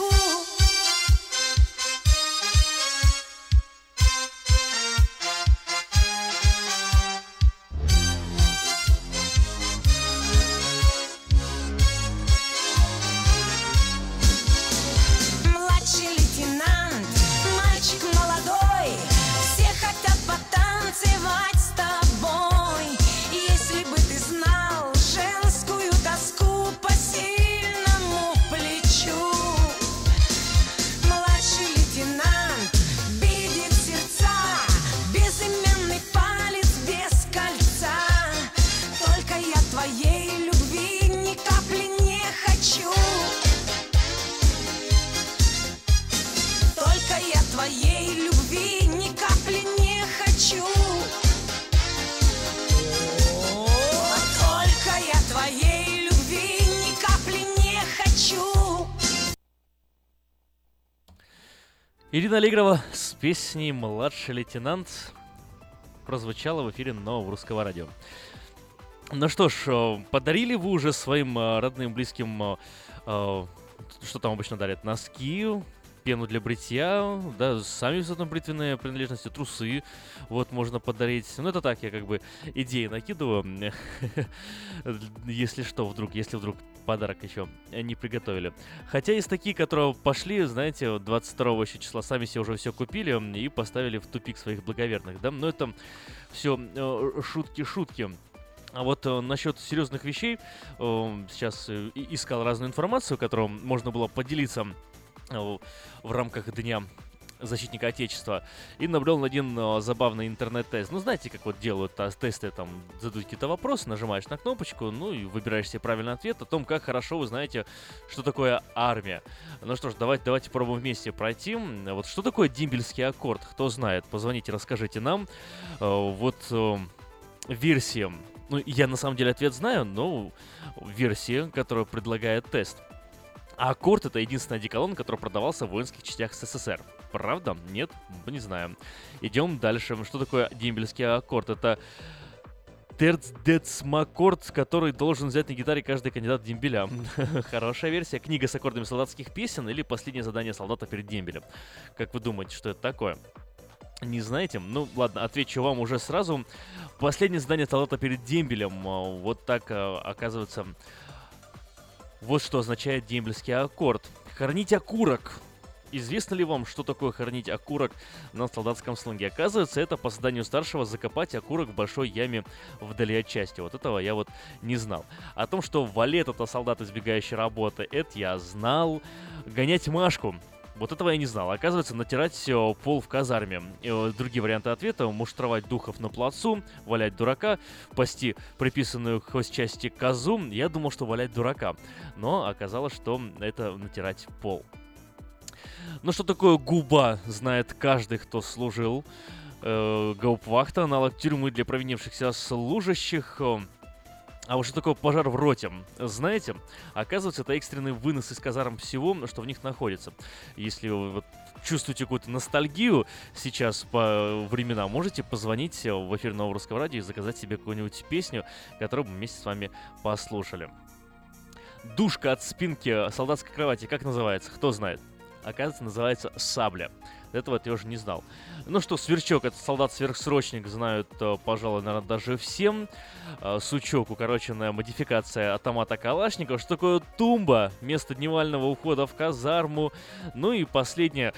Ирина Аллегрова с песней «Младший лейтенант» прозвучала в эфире Нового Русского Радио. Ну что ж, подарили вы уже своим родным, близким, э, что там обычно дарят, носки, пену для бритья, да, сами все там бритвенные принадлежности, трусы, вот, можно подарить. Ну, это так, я как бы идеи накидываю, если что, вдруг, если вдруг подарок еще не приготовили. Хотя есть такие, которые пошли, знаете, двадцать второго еще числа, сами себе уже все купили и поставили в тупик своих благоверных, да, но это все шутки-шутки. А вот э, насчет серьезных вещей, э, сейчас э, искал разную информацию, которую можно было поделиться э, в рамках Дня Защитника Отечества, и набрел на один э, забавный интернет-тест. Ну, знаете, как вот делают а, тесты, там, задают какие-то вопросы, нажимаешь на кнопочку, ну, и выбираешь себе правильный ответ о том, как хорошо вы знаете, что такое армия. Ну что ж, давайте, давайте пробуем вместе пройти. Вот что такое дембельский аккорд, кто знает, позвоните, расскажите нам. Э, вот э, версия... Ну, я на самом деле ответ знаю, но версия, которую предлагает тест. А аккорд — это единственный одеколон, который продавался в воинских частях СССР. Правда? Нет? Не знаю. Идем дальше. Что такое дембельский аккорд? Это терцдецмаккорд, который должен взять на гитаре каждый кандидат дембеля. Хорошая версия. Книга с аккордами солдатских песен или последнее задание солдата перед дембелем. Как вы думаете, что это такое? Не знаете? Ну, ладно, отвечу вам уже сразу. Последнее задание солдата перед дембелем. Вот так, оказывается, вот что означает дембельский аккорд. Хоронить окурок. Известно ли вам, что такое хоронить окурок на солдатском сленге? Оказывается, это по заданию старшего закопать окурок в большой яме вдали от части. Вот этого я вот не знал. О том, что валет — это солдат, избегающий работы, это я знал. Гонять Машку — вот этого я не знал. Оказывается, натирать пол в казарме. Другие варианты ответа: муштровать духов на плацу, валять дурака, пасти приписанную к хозчасти козу. Я думал, что валять дурака, но оказалось, что это натирать пол. Ну что такое губа, знает каждый, кто служил. Гауптвахта — аналог тюрьмы для провинившихся служащих. А вот что такое пожар в роте? Знаете, оказывается, это экстренный вынос из казарм всего, что в них находится. Если вы вот чувствуете какую-то ностальгию сейчас по временам, можете позвонить в эфир Нового Русского Радио и заказать себе какую-нибудь песню, которую мы вместе с вами послушали. Душка от спинки солдатской кровати как называется? Кто знает? Оказывается, называется сабля. Этого я уже не знал. Ну что, сверчок — это солдат-сверхсрочник, знают, пожалуй, наверное, даже всем. Сучок — укороченная модификация автомата Калашникова. Что такое тумба? Место дневального ухода в казарму. Ну и последнее,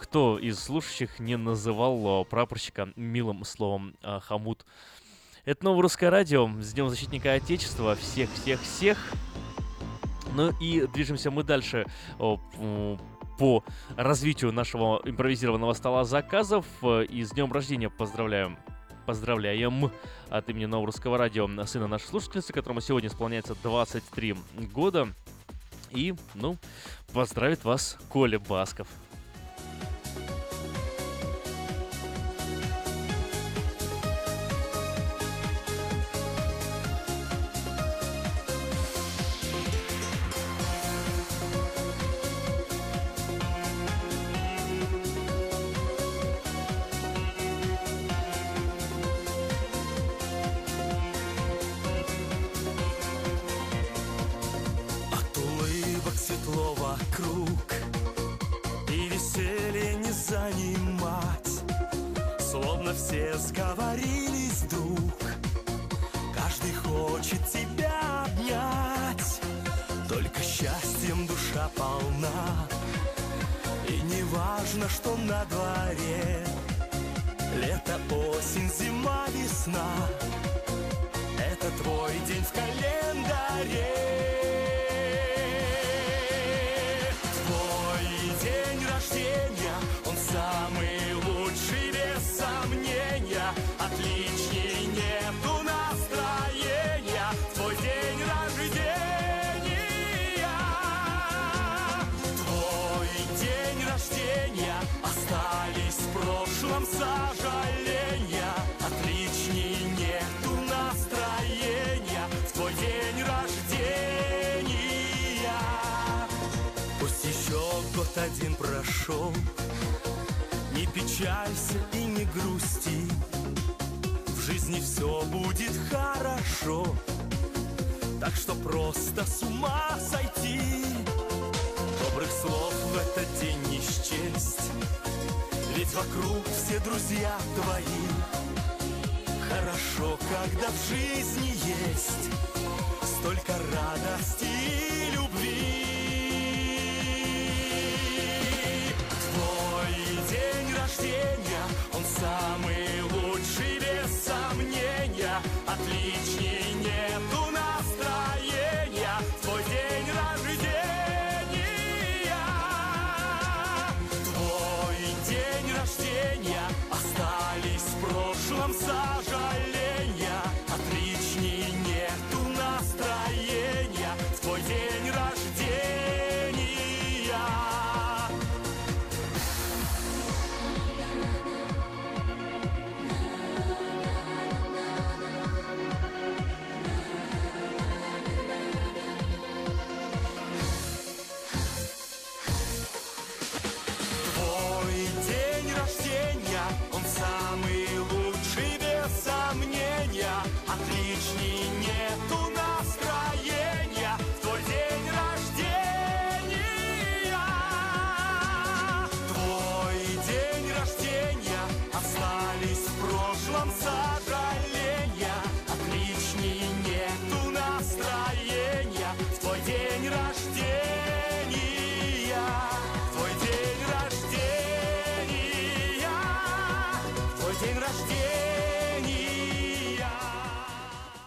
кто из слушающих не называл прапорщика милым словом хомут. Это новое русское радио. С Днем Защитника Отечества. Всех-всех-всех. Ну и движемся мы дальше по развитию нашего импровизированного стола заказов. И с днем рождения поздравляем. Поздравляем от имени Новорусского радио сына нашей слушательницы, которому сегодня исполняется двадцать три года. И, ну, поздравит вас Коля Басков.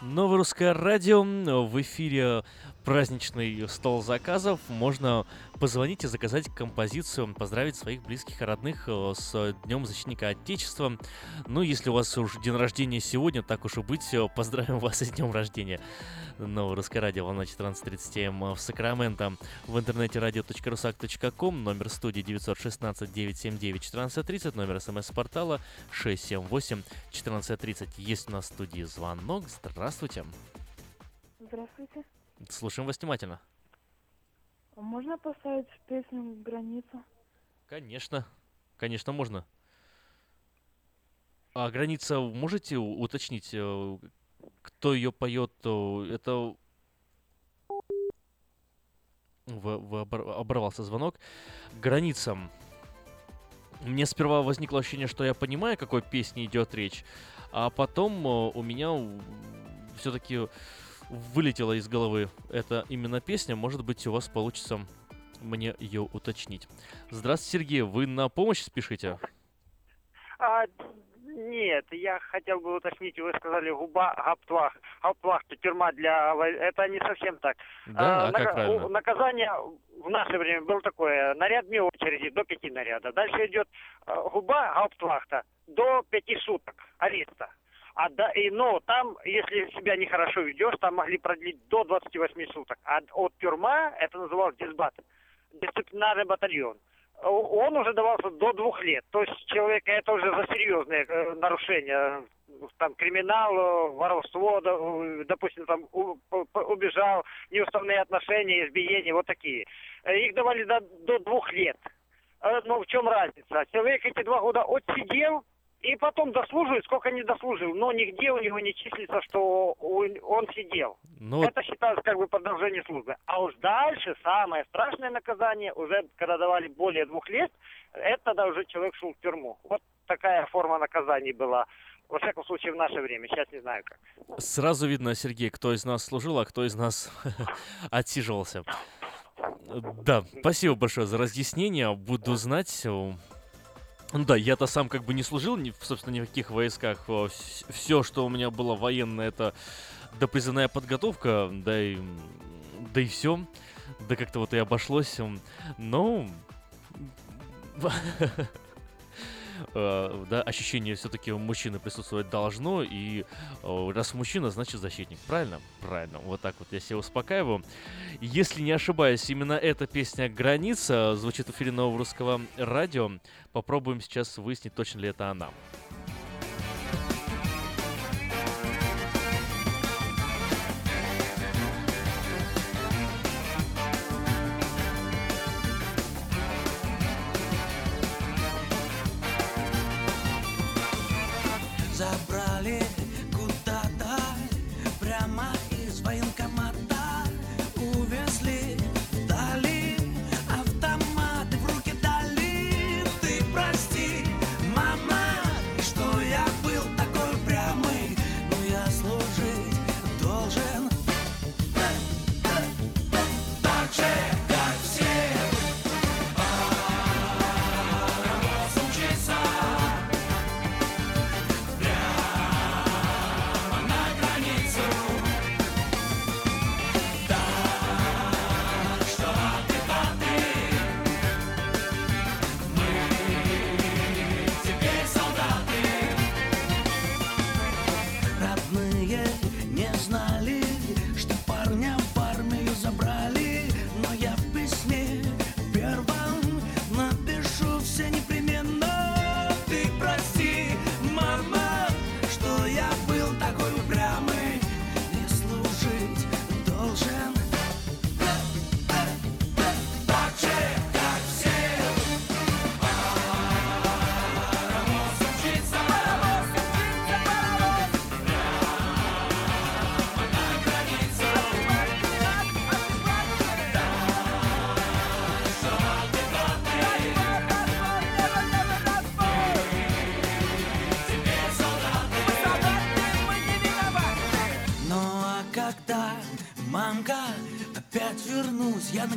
Новорусское радио, в эфире праздничный стол заказов. Можно позвонить и заказать композицию, поздравить своих близких и родных с Днем Защитника Отечества. Ну, если у вас уже день рождения сегодня, так уж и быть, поздравим вас с днем рождения. Новорусское радио, волна четырнадцать тридцать семь в Сакраменто. В интернете радио точка русак точка ком, номер студии девять один шесть девять семь девять один четыре три ноль, номер смс-портала шесть семь восемь четырнадцать тридцать. Есть у нас в студии звонок. Здравствуйте. Здравствуйте. Слушаем вас внимательно. Можно поставить песню «Граница»? Конечно. Конечно, можно. А «Граница» можете уточнить, кто ее поет? Это... В, в оборвался звонок. «Граница». Мне сперва возникло ощущение, что я понимаю, о какой песне идет речь, а потом у меня все-таки... вылетела из головы эта именно песня. Может быть, у вас получится мне ее уточнить. Здравствуйте, Сергей. Вы на помощь спешите? А, Нет, я хотел бы уточнить, вы сказали губа, гауптвахт, гауптвахт, тюрьма для... Это не совсем так. Да, а, а как нак... правильно? Наказание в наше время было такое, нарядные очереди до пяти наряда. Дальше идет губа гауптвахта до пяти суток ареста. А да, и, но там, если себя нехорошо ведешь, там могли продлить до двадцати восьми суток. А от тюрьма, это называлось дисбат, дисциплинарный батальон, он уже давался до двух лет. То есть человека это уже за серьезные э, нарушения, там криминал, воровство, допустим, там убежал, неуставные отношения, избиения, вот такие. Их давали до, до двух лет. Но в чем разница? Человек эти два года отсидел, и потом дослуживает, сколько не дослужил, но нигде у него не числится, что он, он сидел. Ну, это считалось как бы продолжение службы. А уж дальше самое страшное наказание, уже когда давали более двух лет, это тогда уже человек шел в тюрьму. Вот такая форма наказаний была. Во всяком случае, в наше время. Сейчас не знаю как. Сразу видно, Сергей, кто из нас служил, а кто из нас отсиживался. Да, спасибо большое за разъяснение. Буду знать... Ну да, я-то сам как бы не служил, собственно, ни в каких войсках. Все, что у меня было военное, это допризывная подготовка, да и, да и все. Да как-то вот и обошлось. Но... Да, ощущение все-таки у мужчины присутствовать должно. И раз мужчина, значит защитник. Правильно? Правильно. Вот так вот я себя успокаиваю. Если не ошибаюсь, именно эта песня «Граница» звучит в эфире Нового Русского радио. Попробуем сейчас выяснить, точно ли это она.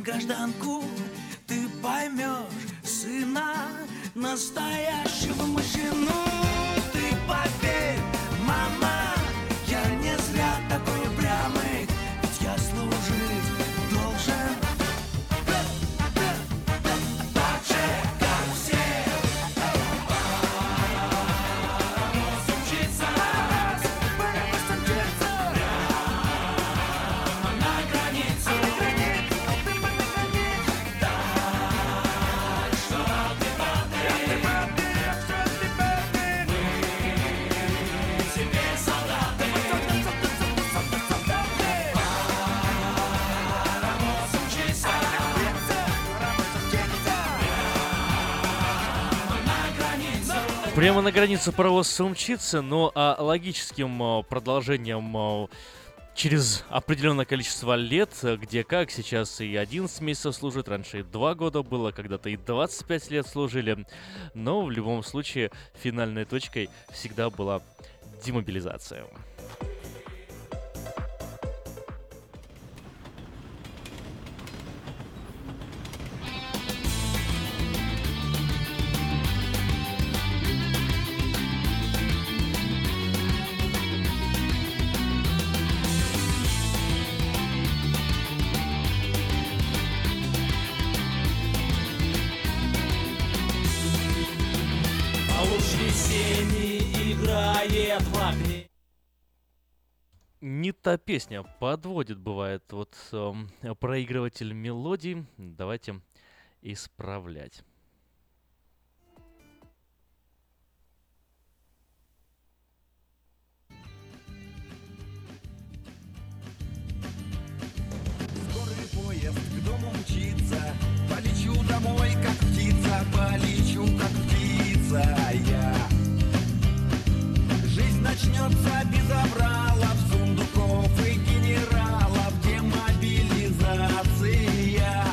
Гражданку, ты поймешь сына настоящего мужчину. Ты поверь, мама, я не зря такой упрямый, ведь я служить должен. Так же, как все, разум учиться, разум учиться, прямо на границу. Прямо на границу паровоз умчится, но а, логическим продолжением а, через определенное количество лет, где как сейчас и одиннадцать месяцев служит, раньше и два года было, когда-то и двадцать пять лет служили, но в любом случае финальной точкой всегда была демобилизация. воскресенье играет в огне. Не та песня, подводит, бывает, вот э, проигрыватель мелодий. Давайте исправлять. Скорый поезд к дому мчится, полечу домой, как птица, полечу, как птица я. Жизнь начнется без авралов, сундуков и генералов, демобилизация.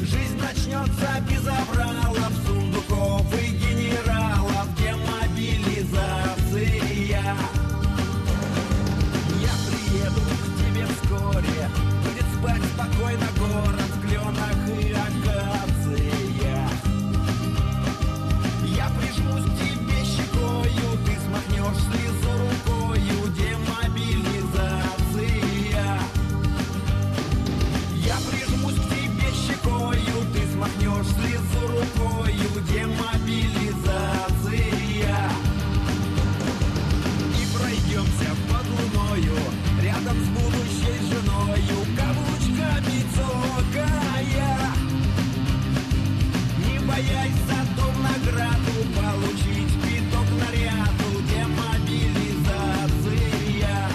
Жизнь начнется без авралов, сундуков и генералов, демобилизация. Я приеду к тебе вскоре, будет спать спокойно город в кленах и акациях. Я прижмусь к тебе щекою, ты смахнешь слезу рукою, демобилизация. Я прижмусь к тебе щекою, ты смахнешь слезу рукою, демобилизация. И пройдемся под луною, рядом с будущей женою, каблучками цокая. Не боясь за дом награду, получить пяток наряду, демобилизация.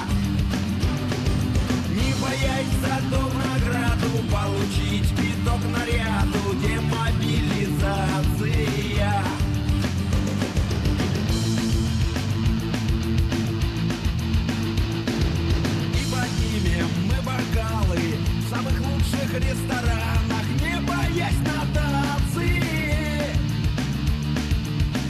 Не боясь за дом награду, получить пяток наряду, демобилизация. В самых лучших ресторанах, не боясь нотации,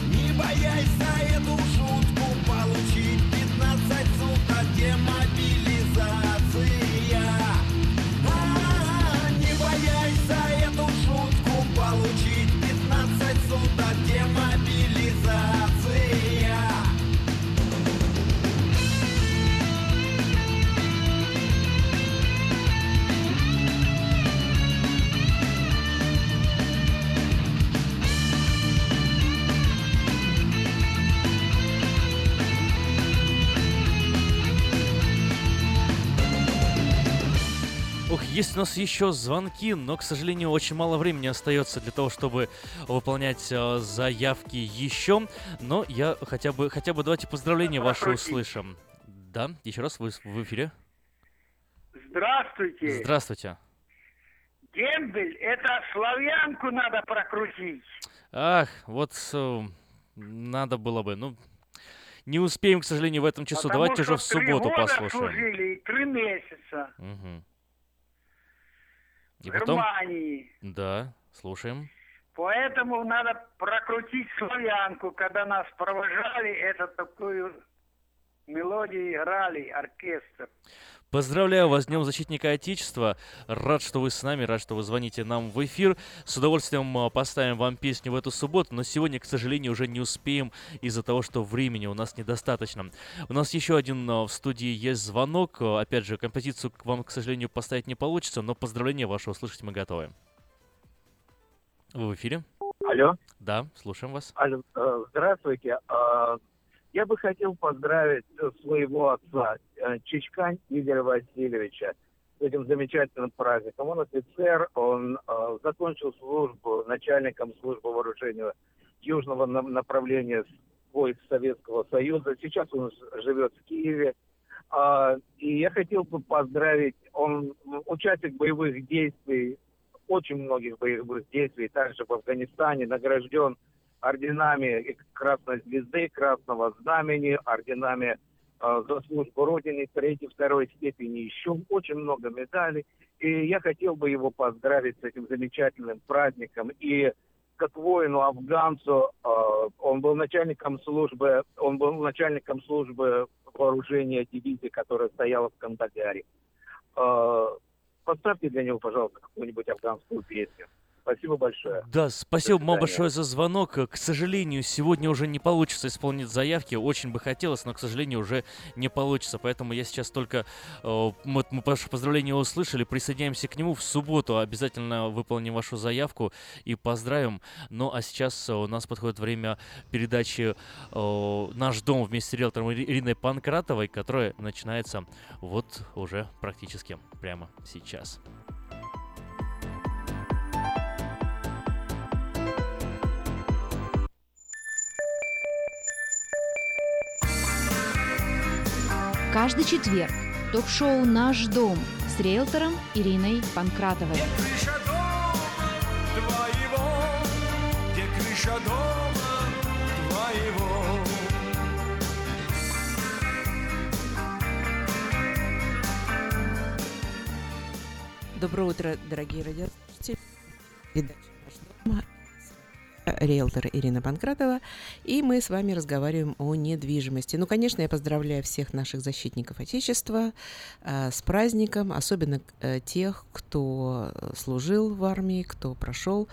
не боясь за эту шутку получить пятнадцать суток от демобилизации. А-а-а, не боясь за эту шутку получить пятнадцать суток от демобилизации. Есть у нас еще звонки, но, к сожалению, очень мало времени остается для того, чтобы выполнять э, заявки еще. Но я хотя бы, хотя бы давайте поздравления ваши услышим. Да, еще раз, вы в эфире. Здравствуйте. Здравствуйте. Дембель, это славянку надо прокрутить. Ах, вот э, надо было бы, ну... Не успеем, к сожалению, в этом часу. Потому давайте уже в субботу послушаем. Служили, три месяца. Угу. И потом... Германии. Да, слушаем. Поэтому надо прокрутить славянку. Когда нас провожали, это такую мелодию играли, оркестр. Поздравляю вас с Днем Защитника Отечества. Рад, что вы с нами, рад, что вы звоните нам в эфир. С удовольствием поставим вам песню в эту субботу, но сегодня, к сожалению, уже не успеем из-за того, что времени у нас недостаточно. У нас еще один в студии есть звонок. Опять же, композицию к вам, к сожалению, поставить не получится, но поздравления ваши услышать мы готовы. Вы в эфире? Алло. Да, слушаем вас. Алло, здравствуйте. Я бы хотел поздравить своего отца, Чичкань Игоря Васильевича, с этим замечательным праздником. Он офицер, он э, закончил службу начальником службы вооружения южного направления войск Советского Союза. Сейчас он живет в Киеве. Э, и я хотел бы поздравить, он участник боевых действий, очень многих боевых действий, также в Афганистане, награжден орденами Красной Звезды, Красного Знамени, орденами э, за службу Родине третьей, второй степени, еще очень много медалей. И я хотел бы его поздравить с этим замечательным праздником. И как воину афганцу, э, он был начальником службы, он был начальником службы вооружения дивизии, которая стояла в Кандагаре. Э, поставьте для него, пожалуйста, какую-нибудь афганскую песню. Спасибо большое. Да, спасибо вам большое за звонок. К сожалению, сегодня уже не получится исполнить заявки. Очень бы хотелось, но, к сожалению, уже не получится. Поэтому я сейчас только... Вот мы ваше поздравление услышали. Присоединяемся к нему в субботу. Обязательно выполним вашу заявку и поздравим. Ну, а сейчас у нас подходит время передачи «Наш дом» вместе с риэлтором Ириной Панкратовой, которая начинается вот уже практически прямо сейчас. Каждый четверг ток-шоу «Наш дом» с риэлтором Ириной Панкратовой. Где крыша дома твоего? Где крыша дома твоего? Доброе утро, дорогие радиослушатели. Передача «Наш дом». Риэлтор Ирина Панкратова, и мы с вами разговариваем о недвижимости. Ну, конечно, я поздравляю всех наших защитников Отечества э, с праздником, особенно э, тех, кто служил в армии, кто прошел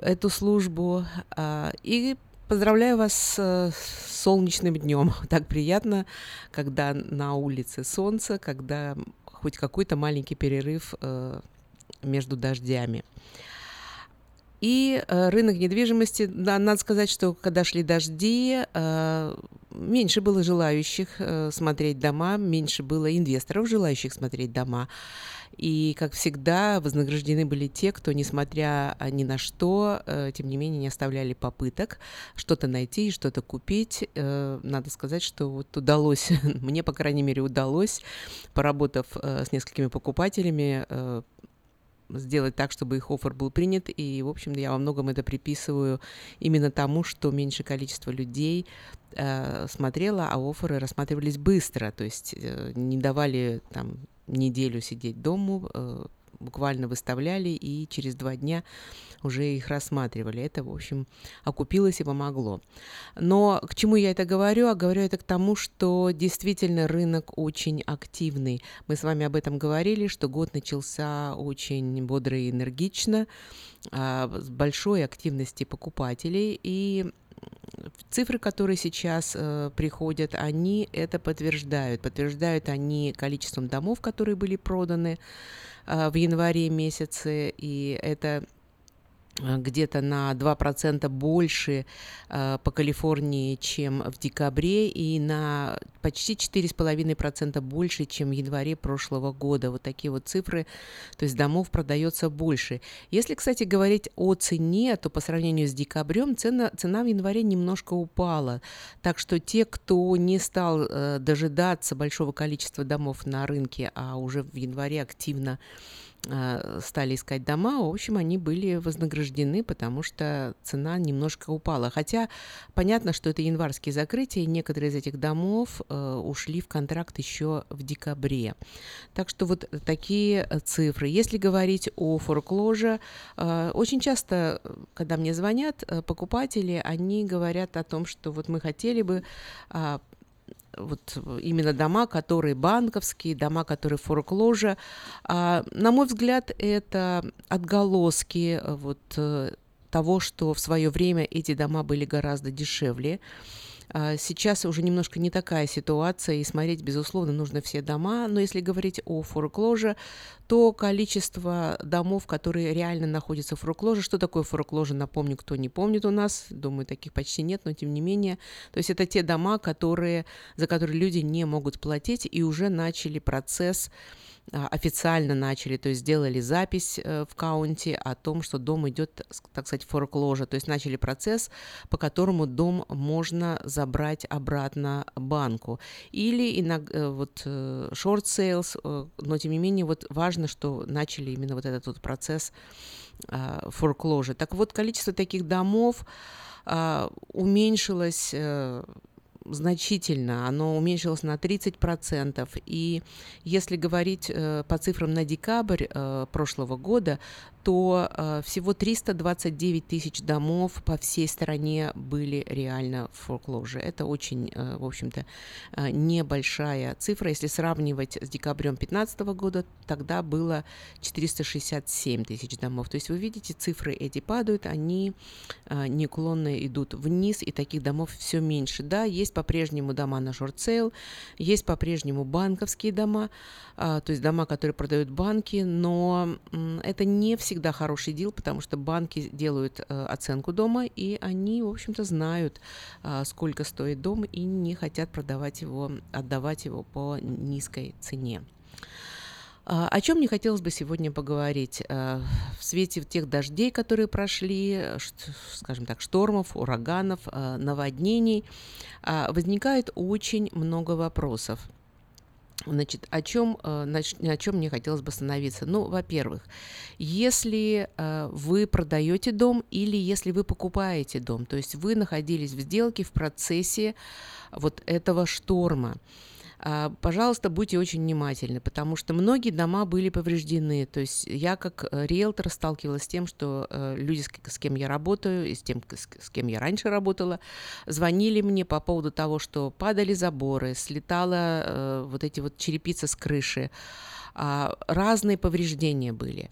эту службу, э, и поздравляю вас с солнечным днем. Так приятно, когда на улице солнце, когда хоть какой-то маленький перерыв э, между дождями. И рынок недвижимости, да, надо сказать, что когда шли дожди, меньше было желающих смотреть дома, меньше было инвесторов, желающих смотреть дома. И, как всегда, вознаграждены были те, кто, несмотря ни на что, тем не менее не оставляли попыток что-то найти и что-то купить. Надо сказать, что вот удалось, мне, по крайней мере, удалось, поработав с несколькими покупателями, сделать так, чтобы их оффер был принят, и, в общем-то, я во многом это приписываю именно тому, что меньшее количество людей э, смотрело, а офферы рассматривались быстро, то есть э, не давали там неделю сидеть дома, э, буквально выставляли, и через два дня уже их рассматривали. Это, в общем, окупилось и помогло. Но к чему я это говорю? А говорю это к тому, что действительно рынок очень активный. Мы с вами об этом говорили, что год начался очень бодро и энергично, с большой активностью покупателей, и цифры, которые сейчас э, приходят, они это подтверждают. Подтверждают они количеством домов, которые были проданы э, в январе месяце, и это где-то на два процента больше э, по Калифорнии, чем в декабре, и на почти четыре целых пять десятых процента больше, чем в январе прошлого года. Вот такие вот цифры, то есть домов продается больше. Если, кстати, говорить о цене, то по сравнению с декабрем цена, цена в январе немножко упала. Так что те, кто не стал э, дожидаться большого количества домов на рынке, а уже в январе активно стали искать дома, в общем, они были вознаграждены, потому что цена немножко упала. Хотя понятно, что это январские закрытия, и некоторые из этих домов э, ушли в контракт еще в декабре. Так что вот такие цифры. Если говорить о форкложе, э, очень часто, когда мне звонят э, покупатели, они говорят о том, что вот мы хотели бы э, вот именно дома, которые банковские, дома, которые форкложа. А, на мой взгляд, это отголоски вот того, что в свое время эти дома были гораздо дешевле. А, сейчас уже немножко не такая ситуация, и смотреть, безусловно, нужно все дома. Но если говорить о форкложе, то количество домов, которые реально находятся в форкложе. Что такое форкложе, напомню, кто не помнит у нас. Думаю, таких почти нет, но тем не менее. То есть это те дома, которые, за которые люди не могут платить, и уже начали процесс, официально начали, то есть сделали запись в каунте о том, что дом идет, так сказать, форкложе. То есть начали процесс, по которому дом можно забрать обратно банку. Или вот short sales, но тем не менее вот важно, что начали именно вот этот вот процесс форкложе. Так вот, количество таких домов а, уменьшилось а, значительно, оно уменьшилось на тридцать процентов. И если говорить а, по цифрам на декабрь а, прошлого года, что э, всего триста двадцать девять тысяч домов по всей стране были реально в форклоуже. Это очень, э, в общем-то, э, небольшая цифра. Если сравнивать с декабрем две тысячи пятнадцатого года, тогда было четыреста шестьдесят семь тысяч домов. То есть вы видите, цифры эти падают, они э, неуклонно идут вниз, и таких домов все меньше. Да, есть по-прежнему дома на шортсейл, есть по-прежнему банковские дома, э, то есть дома, которые продают банки, но э, это не всегда хороший дил, потому что банки делают э, оценку дома, и они, в общем-то, знают, э, сколько стоит дом, и не хотят продавать его, отдавать его по низкой цене. О чем мне хотелось бы сегодня поговорить? В свете тех дождей, которые прошли, скажем так, штормов, ураганов, наводнений, возникает очень много вопросов. Значит, о чем, на чем мне хотелось бы остановиться? Ну, во-первых, если вы продаете дом или если вы покупаете дом, то есть вы находились в сделке в процессе вот этого шторма, пожалуйста, будьте очень внимательны, потому что многие дома были повреждены. То есть я как риэлтор сталкивалась с тем, что люди, с кем я работаю, и с тем, с кем я раньше работала, звонили мне по поводу того, что падали заборы, слетала вот эти вот черепица с крыши. Разные повреждения были.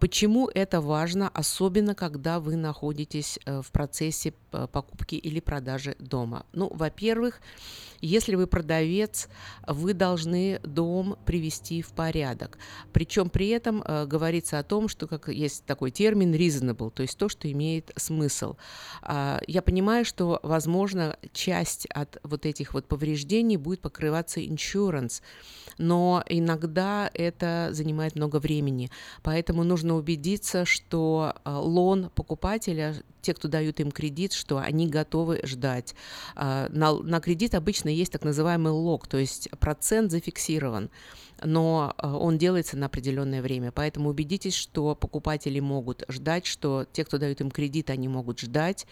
Почему это важно, особенно когда вы находитесь в процессе покупки или продажи дома? Ну, во-первых, если вы продавец, вы должны дом привести в порядок. Причем при этом говорится о том, что как есть такой термин reasonable, то есть то, что имеет смысл. Я понимаю, что, возможно, часть от вот этих вот повреждений будет покрываться insurance, но иногда это занимает много времени. Поэтому нужно убедиться, что лон покупателя, те, кто дают им кредит, что они готовы ждать. На, на кредит обычно есть так называемый лог, то есть процент зафиксирован, но он делается на определенное время. Поэтому убедитесь, что покупатели могут ждать, что те, кто дают им кредит, они могут ждать.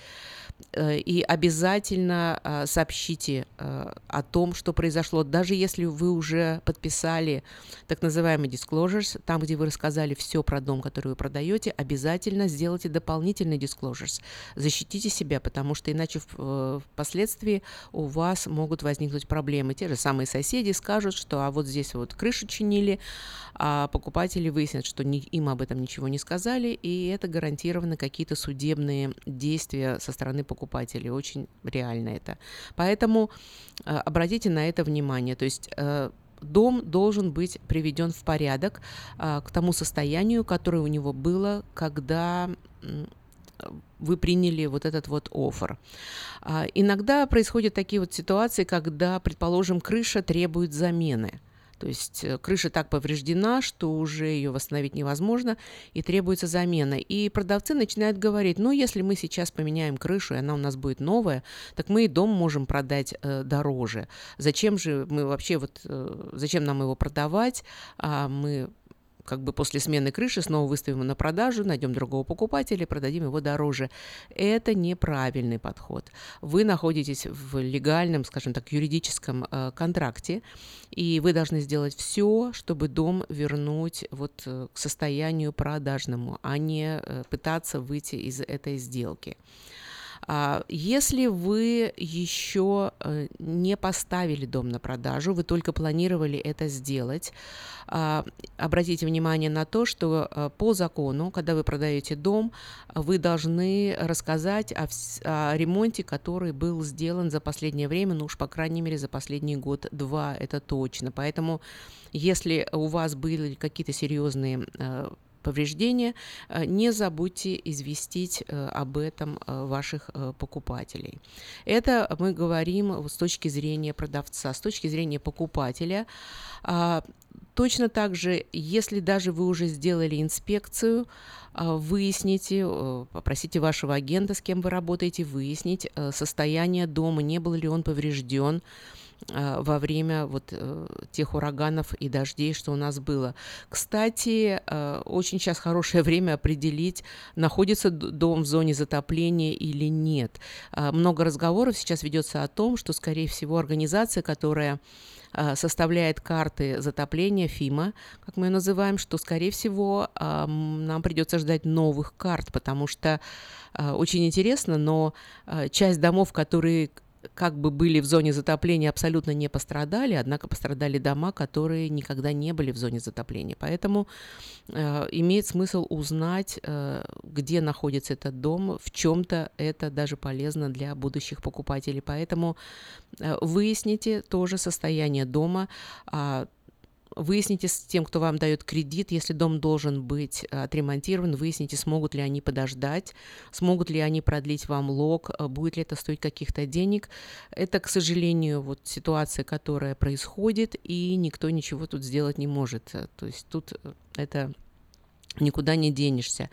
И обязательно сообщите о том, что произошло. Даже если вы уже подписали так называемый disclosures, там, где вы рассказали все про дом, который вы продаете, обязательно сделайте дополнительный disclosures. Защитите себя, потому что иначе впоследствии у вас могут возникнуть проблемы. Те же самые соседи скажут, что а вот здесь вот крыша чинили, а покупатели выяснят, что не, им об этом ничего не сказали, и это гарантированно какие-то судебные действия со стороны покупателей. Очень реально это. Поэтому э, обратите на это внимание. То есть э, дом должен быть приведен в порядок э, к тому состоянию, которое у него было, когда... Э, вы приняли вот этот вот оффер. Э, иногда происходят такие вот ситуации, когда, предположим, крыша требует замены. То есть крыша так повреждена, что уже ее восстановить невозможно, и требуется замена. И продавцы начинают говорить, ну, если мы сейчас поменяем крышу, и она у нас будет новая, так мы и дом можем продать э, дороже. Зачем же мы вообще, вот, э, зачем нам его продавать? А мы как бы после смены крыши снова выставим его на продажу, найдем другого покупателя и продадим его дороже. Это неправильный подход. Вы находитесь в легальном, скажем так, юридическом э, контракте, и вы должны сделать все, чтобы дом вернуть вот э, к состоянию продажному, а не э, пытаться выйти из этой сделки. Если вы еще не поставили дом на продажу, вы только планировали это сделать, обратите внимание на то, что по закону, когда вы продаете дом, вы должны рассказать о, о ремонте, который был сделан за последнее время, ну уж по крайней мере за последний год-два, это точно. Поэтому если у вас были какие-то серьезные повреждения, не забудьте известить об этом ваших покупателей. Это мы говорим с точки зрения продавца, с точки зрения покупателя. Точно так же, если даже вы уже сделали инспекцию, выясните, попросите вашего агента, с кем вы работаете, выяснить состояние дома, не был ли он поврежден, во время вот тех ураганов и дождей, что у нас было. Кстати, очень сейчас хорошее время определить, находится дом в зоне затопления или нет. Много разговоров сейчас ведется о том, что, скорее всего, организация, которая составляет карты затопления, ФИМА, как мы ее называем, что, скорее всего, нам придется ждать новых карт, потому что очень интересно, но часть домов, которые как бы были в зоне затопления, абсолютно не пострадали, однако пострадали дома, которые никогда не были в зоне затопления. Поэтому э, имеет смысл узнать, э, где находится этот дом, в чем-то это даже полезно для будущих покупателей. Поэтому э, выясните тоже состояние дома, э, выясните с тем, кто вам дает кредит, если дом должен быть отремонтирован, выясните, смогут ли они подождать, смогут ли они продлить вам лог, будет ли это стоить каких-то денег. Это, к сожалению, вот ситуация, которая происходит, и никто ничего тут сделать не может. То есть тут это... никуда не денешься.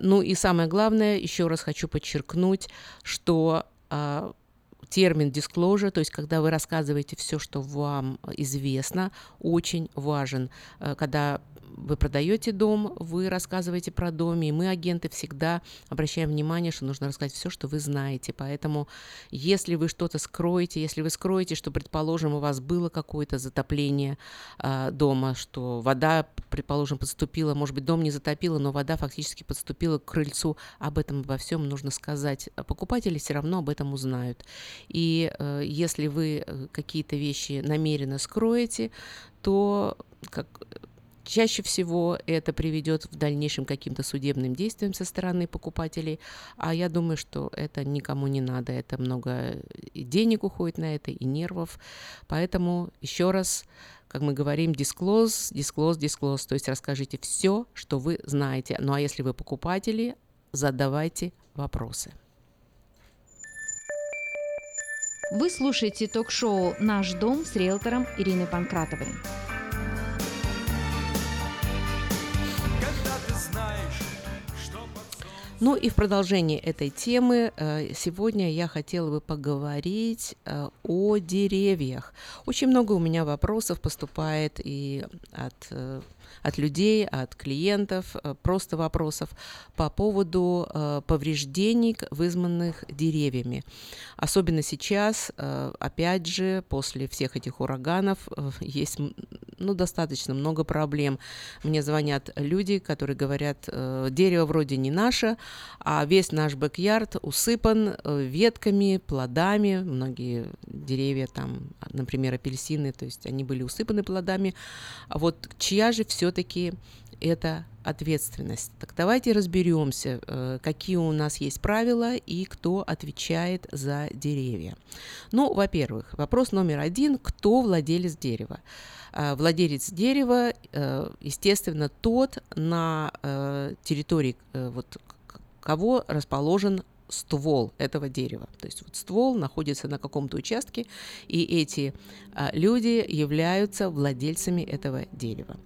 Ну и самое главное, еще раз хочу подчеркнуть, что... термин disclosure, то есть когда вы рассказываете все, что вам известно, очень важен. Когда вы продаете дом, вы рассказываете про дом, и мы, агенты, всегда обращаем внимание, что нужно рассказать все, что вы знаете. Поэтому если вы что-то скроете, если вы скроете, что, предположим, у вас было какое-то затопление э, дома, что вода, предположим, подступила, может быть, дом не затопило, но вода фактически подступила к крыльцу, об этом обо всем нужно сказать. Покупатели все равно об этом узнают. И э, если вы какие-то вещи намеренно скроете, то как... чаще всего это приведет в дальнейшем к каким-то судебным действиям со стороны покупателей, а я думаю, что это никому не надо, это много и денег уходит на это, и нервов, поэтому еще раз, как мы говорим, disclose, disclose, disclose, то есть расскажите все, что вы знаете, ну а если вы покупатели, задавайте вопросы. Вы слушаете ток-шоу «Наш дом» с риэлтором Ириной Панкратовой. Ну и в продолжении этой темы сегодня я хотела бы поговорить о деревьях. Очень много у меня вопросов поступает и от, от людей, от клиентов, просто вопросов по поводу повреждений, вызванных деревьями. Особенно сейчас, опять же, после всех этих ураганов есть, ну, достаточно много проблем. Мне звонят люди, которые говорят, дерево вроде не наше, а весь наш бэк-ярд усыпан ветками, плодами. Многие деревья, там, например, апельсины, то есть они были усыпаны плодами. А вот чья же все-таки это ответственность? Так давайте разберемся, какие у нас есть правила и кто отвечает за деревья. Ну, во-первых, вопрос номер один: кто владелец дерева? Владелец дерева, естественно, тот, на территории вот кого расположен ствол этого дерева. То есть вот ствол находится на каком-то участке, и эти а, люди являются владельцами этого дерева.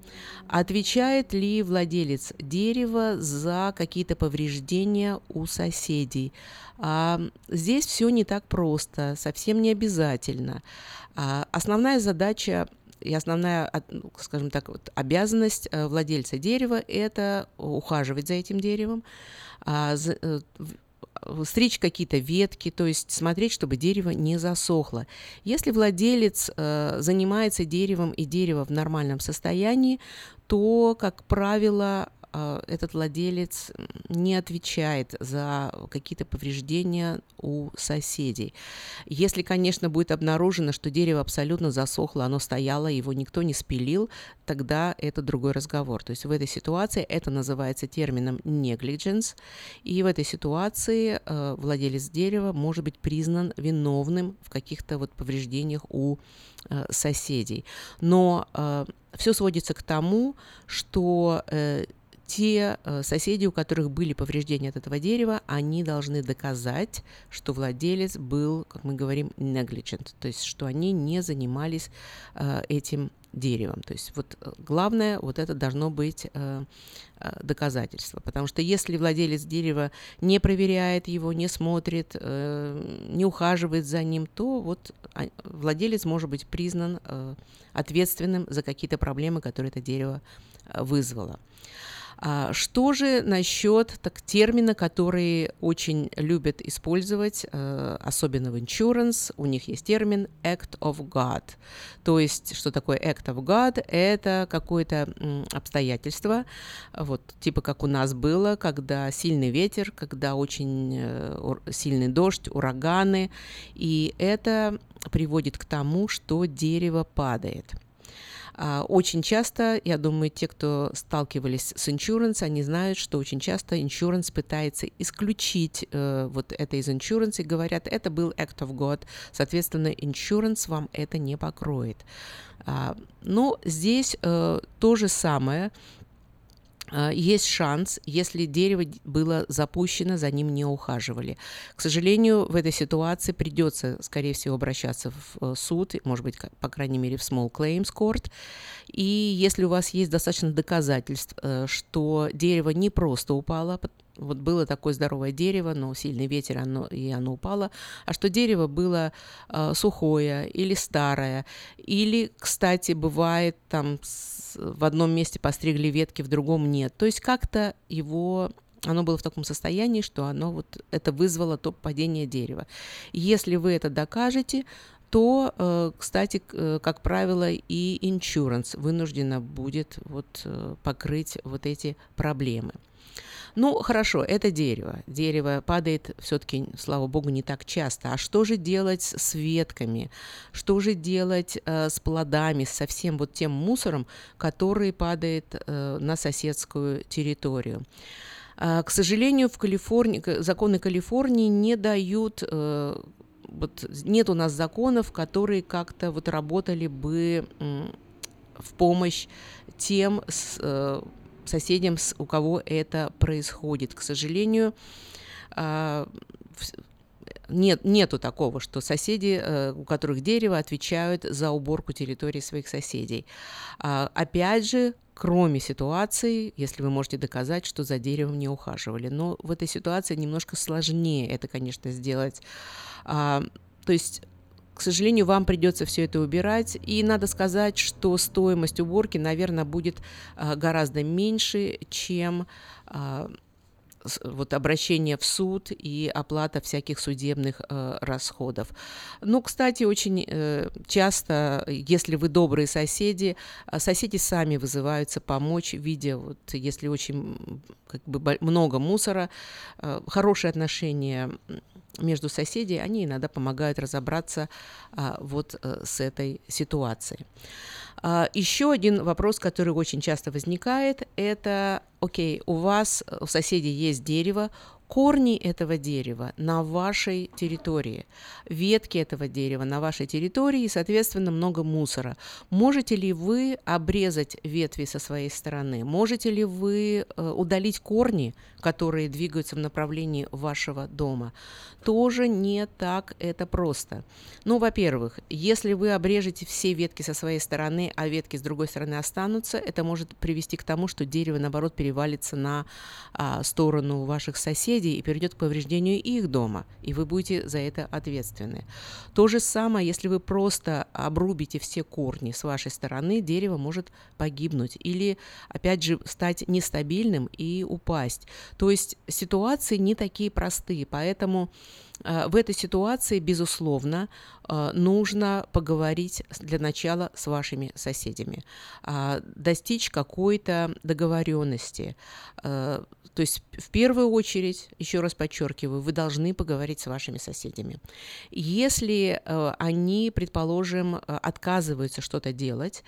Отвечает ли владелец дерева за какие-то повреждения у соседей? А, здесь все не так просто, совсем не обязательно. А, основная задача и основная, скажем так, вот, обязанность владельца дерева – это ухаживать за этим деревом, а, за, стричь какие-то ветки, то есть смотреть, чтобы дерево не засохло. Если владелец э, занимается деревом и дерево в нормальном состоянии, то, как правило, э, этот владелец не отвечает за какие-то повреждения у соседей. Если, конечно, будет обнаружено, что дерево абсолютно засохло, оно стояло, его никто не спилил, тогда это другой разговор. То есть в этой ситуации это называется термином negligence, и в этой ситуации э, владелец дерева может быть признан виновным в каких-то вот повреждениях у э, соседей. Но э, все сводится к тому, что э, те соседи, у которых были повреждения от этого дерева, они должны доказать, что владелец был, как мы говорим, negligent, то есть что они не занимались этим деревом. То есть вот главное, вот это должно быть э, доказательство. Потому что если владелец дерева не проверяет его, не смотрит, э, не ухаживает за ним, то вот владелец может быть признан э, ответственным за какие-то проблемы, которые это дерево вызвало. А что же насчет так, термина, который очень любят использовать, э, особенно в insurance? У них есть термин «act of God». То есть что такое «act of God»? Это какое-то м, обстоятельство, вот, типа как у нас было, когда сильный ветер, когда очень э, ур- сильный дождь, ураганы, и это приводит к тому, что дерево падает. Очень часто, я думаю, те, кто сталкивались с иншуранс, они знают, что очень часто иншуранс пытается исключить э, вот это из иншуранс и говорят, это был act of God, соответственно, иншуранс вам это не покроет. А, но здесь э, то же самое. Есть шанс, если дерево было запущено, за ним не ухаживали. К сожалению, в этой ситуации придется, скорее всего, обращаться в суд, может быть, по крайней мере, в Small Claims Court. И если у вас есть достаточно доказательств, что дерево не просто упало, вот было такое здоровое дерево, но сильный ветер, оно, и оно упало, а что дерево было э, сухое или старое, или, кстати, бывает, там с, в одном месте постригли ветки, в другом нет. То есть как-то его, оно было в таком состоянии, что оно вот, это вызвало то падение дерева. Если вы это докажете, то, э, кстати, э, как правило, и insurance вынуждена будет вот, э, покрыть вот эти проблемы. Ну, хорошо, это дерево. Дерево падает все-таки, слава богу, не так часто. А что же делать с ветками? Что же делать э, с плодами, со всем вот тем мусором, который падает э, на соседскую территорию? Э, к сожалению, в Калифорнии, законы Калифорнии не дают... Э, вот, нет у нас законов, которые как-то вот работали бы э, в помощь тем... С, э, соседям, у кого это происходит. К сожалению, нет, нету такого, что соседи, у которых дерево, отвечают за уборку территории своих соседей. Опять же, кроме ситуации, если вы можете доказать, что за деревом не ухаживали. Но в этой ситуации немножко сложнее это, конечно, сделать. То есть... К сожалению, вам придется все это убирать, и надо сказать, что стоимость уборки, наверное, будет гораздо меньше, чем вот, обращение в суд и оплата всяких судебных расходов. Ну, кстати, очень часто, если вы добрые соседи, соседи сами вызываются помочь, видя, вот, если очень как бы, много мусора, хорошие отношения между соседями, они иногда помогают разобраться а, вот а, с этой ситуацией. А, еще один вопрос, который очень часто возникает, это, окей, у вас, у соседей есть дерево, корни этого дерева на вашей территории, ветки этого дерева на вашей территории и, соответственно, много мусора. Можете ли вы обрезать ветви со своей стороны? Можете ли вы удалить корни, которые двигаются в направлении вашего дома? Тоже не так это просто. Ну, во-первых, если вы обрежете все ветки со своей стороны, а ветки с другой стороны останутся, это может привести к тому, что дерево, наоборот, перевалится на а, сторону ваших соседей, и перейдет к повреждению их дома, и вы будете за это ответственны. То же самое, если вы просто обрубите все корни с вашей стороны, дерево может погибнуть или, опять же, стать нестабильным и упасть. То есть ситуации не такие простые, поэтому э, в этой ситуации, безусловно, э, нужно поговорить для начала с вашими соседями, э, достичь какой-то договоренности. Э, То есть в первую очередь, еще раз подчеркиваю, вы должны поговорить с вашими соседями. Если э, они, предположим, отказываются что-то делать,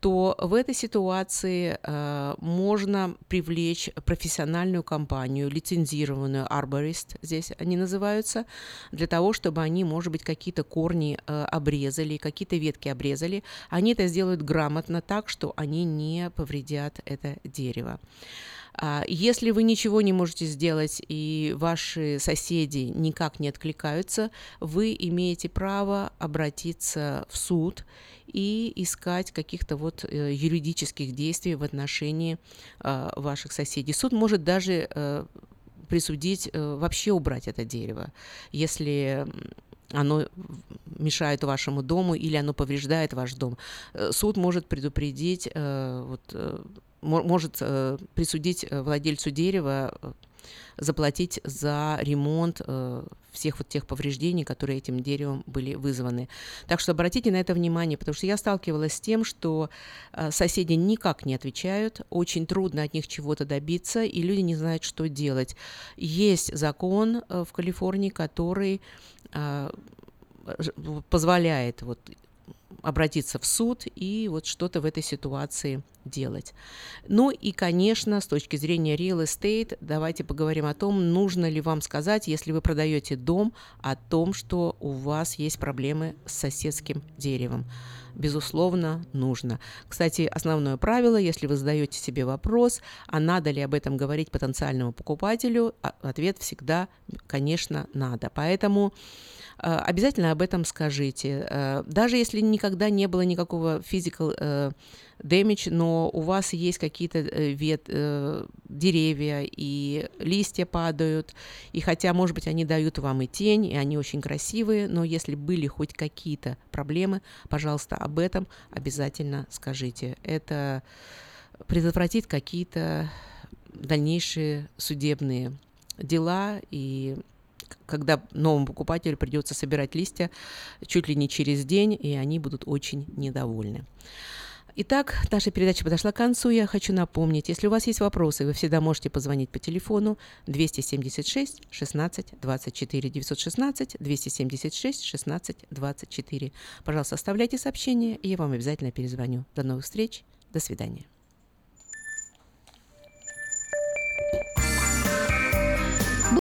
то в этой ситуации э, можно привлечь профессиональную компанию, лицензированную, арборист, здесь они называются, для того, чтобы они, может быть, какие-то корни э, обрезали, какие-то ветки обрезали. Они это сделают грамотно так, что они не повредят это дерево. Если вы ничего не можете сделать и ваши соседи никак не откликаются, вы имеете право обратиться в суд и искать каких-то вот юридических действий в отношении ваших соседей. Суд может даже присудить вообще убрать это дерево, если оно мешает вашему дому или оно повреждает ваш дом. Суд может предупредить, вот, может присудить владельцу дерева заплатить за ремонт всех вот тех повреждений, которые этим деревом были вызваны. Так что обратите на это внимание, потому что я сталкивалась с тем, что соседи никак не отвечают, очень трудно от них чего-то добиться, и люди не знают, что делать. Есть закон в Калифорнии, который позволяет вот обратиться в суд и вот что-то в этой ситуации делать. Ну и, конечно, с точки зрения real estate, давайте поговорим о том, нужно ли вам сказать, если вы продаете дом, о том, что у вас есть проблемы с соседским деревом. Безусловно, нужно. Кстати, основное правило, если вы задаете себе вопрос, а надо ли об этом говорить потенциальному покупателю, ответ всегда, конечно, надо. Поэтому э, обязательно об этом скажите. Э, даже если никогда не было никакого physical э, damage, но у вас есть какие-то вет, э, деревья, и листья падают, и хотя, может быть, они дают вам и тень, и они очень красивые, но если были хоть какие-то проблемы, пожалуйста, об этом обязательно скажите. Это предотвратит какие-то дальнейшие судебные дела, и когда новому покупателю придется собирать листья чуть ли не через день, и они будут очень недовольны. Итак, наша передача подошла к концу. Я хочу напомнить, если у вас есть вопросы, вы всегда можете позвонить по телефону двести семьдесят шесть шестнадцать двадцать четыре, девятьсот шестнадцать двести семьдесят шесть шестнадцать двадцать четыре. Пожалуйста, оставляйте сообщения, и я вам обязательно перезвоню. До новых встреч. До свидания.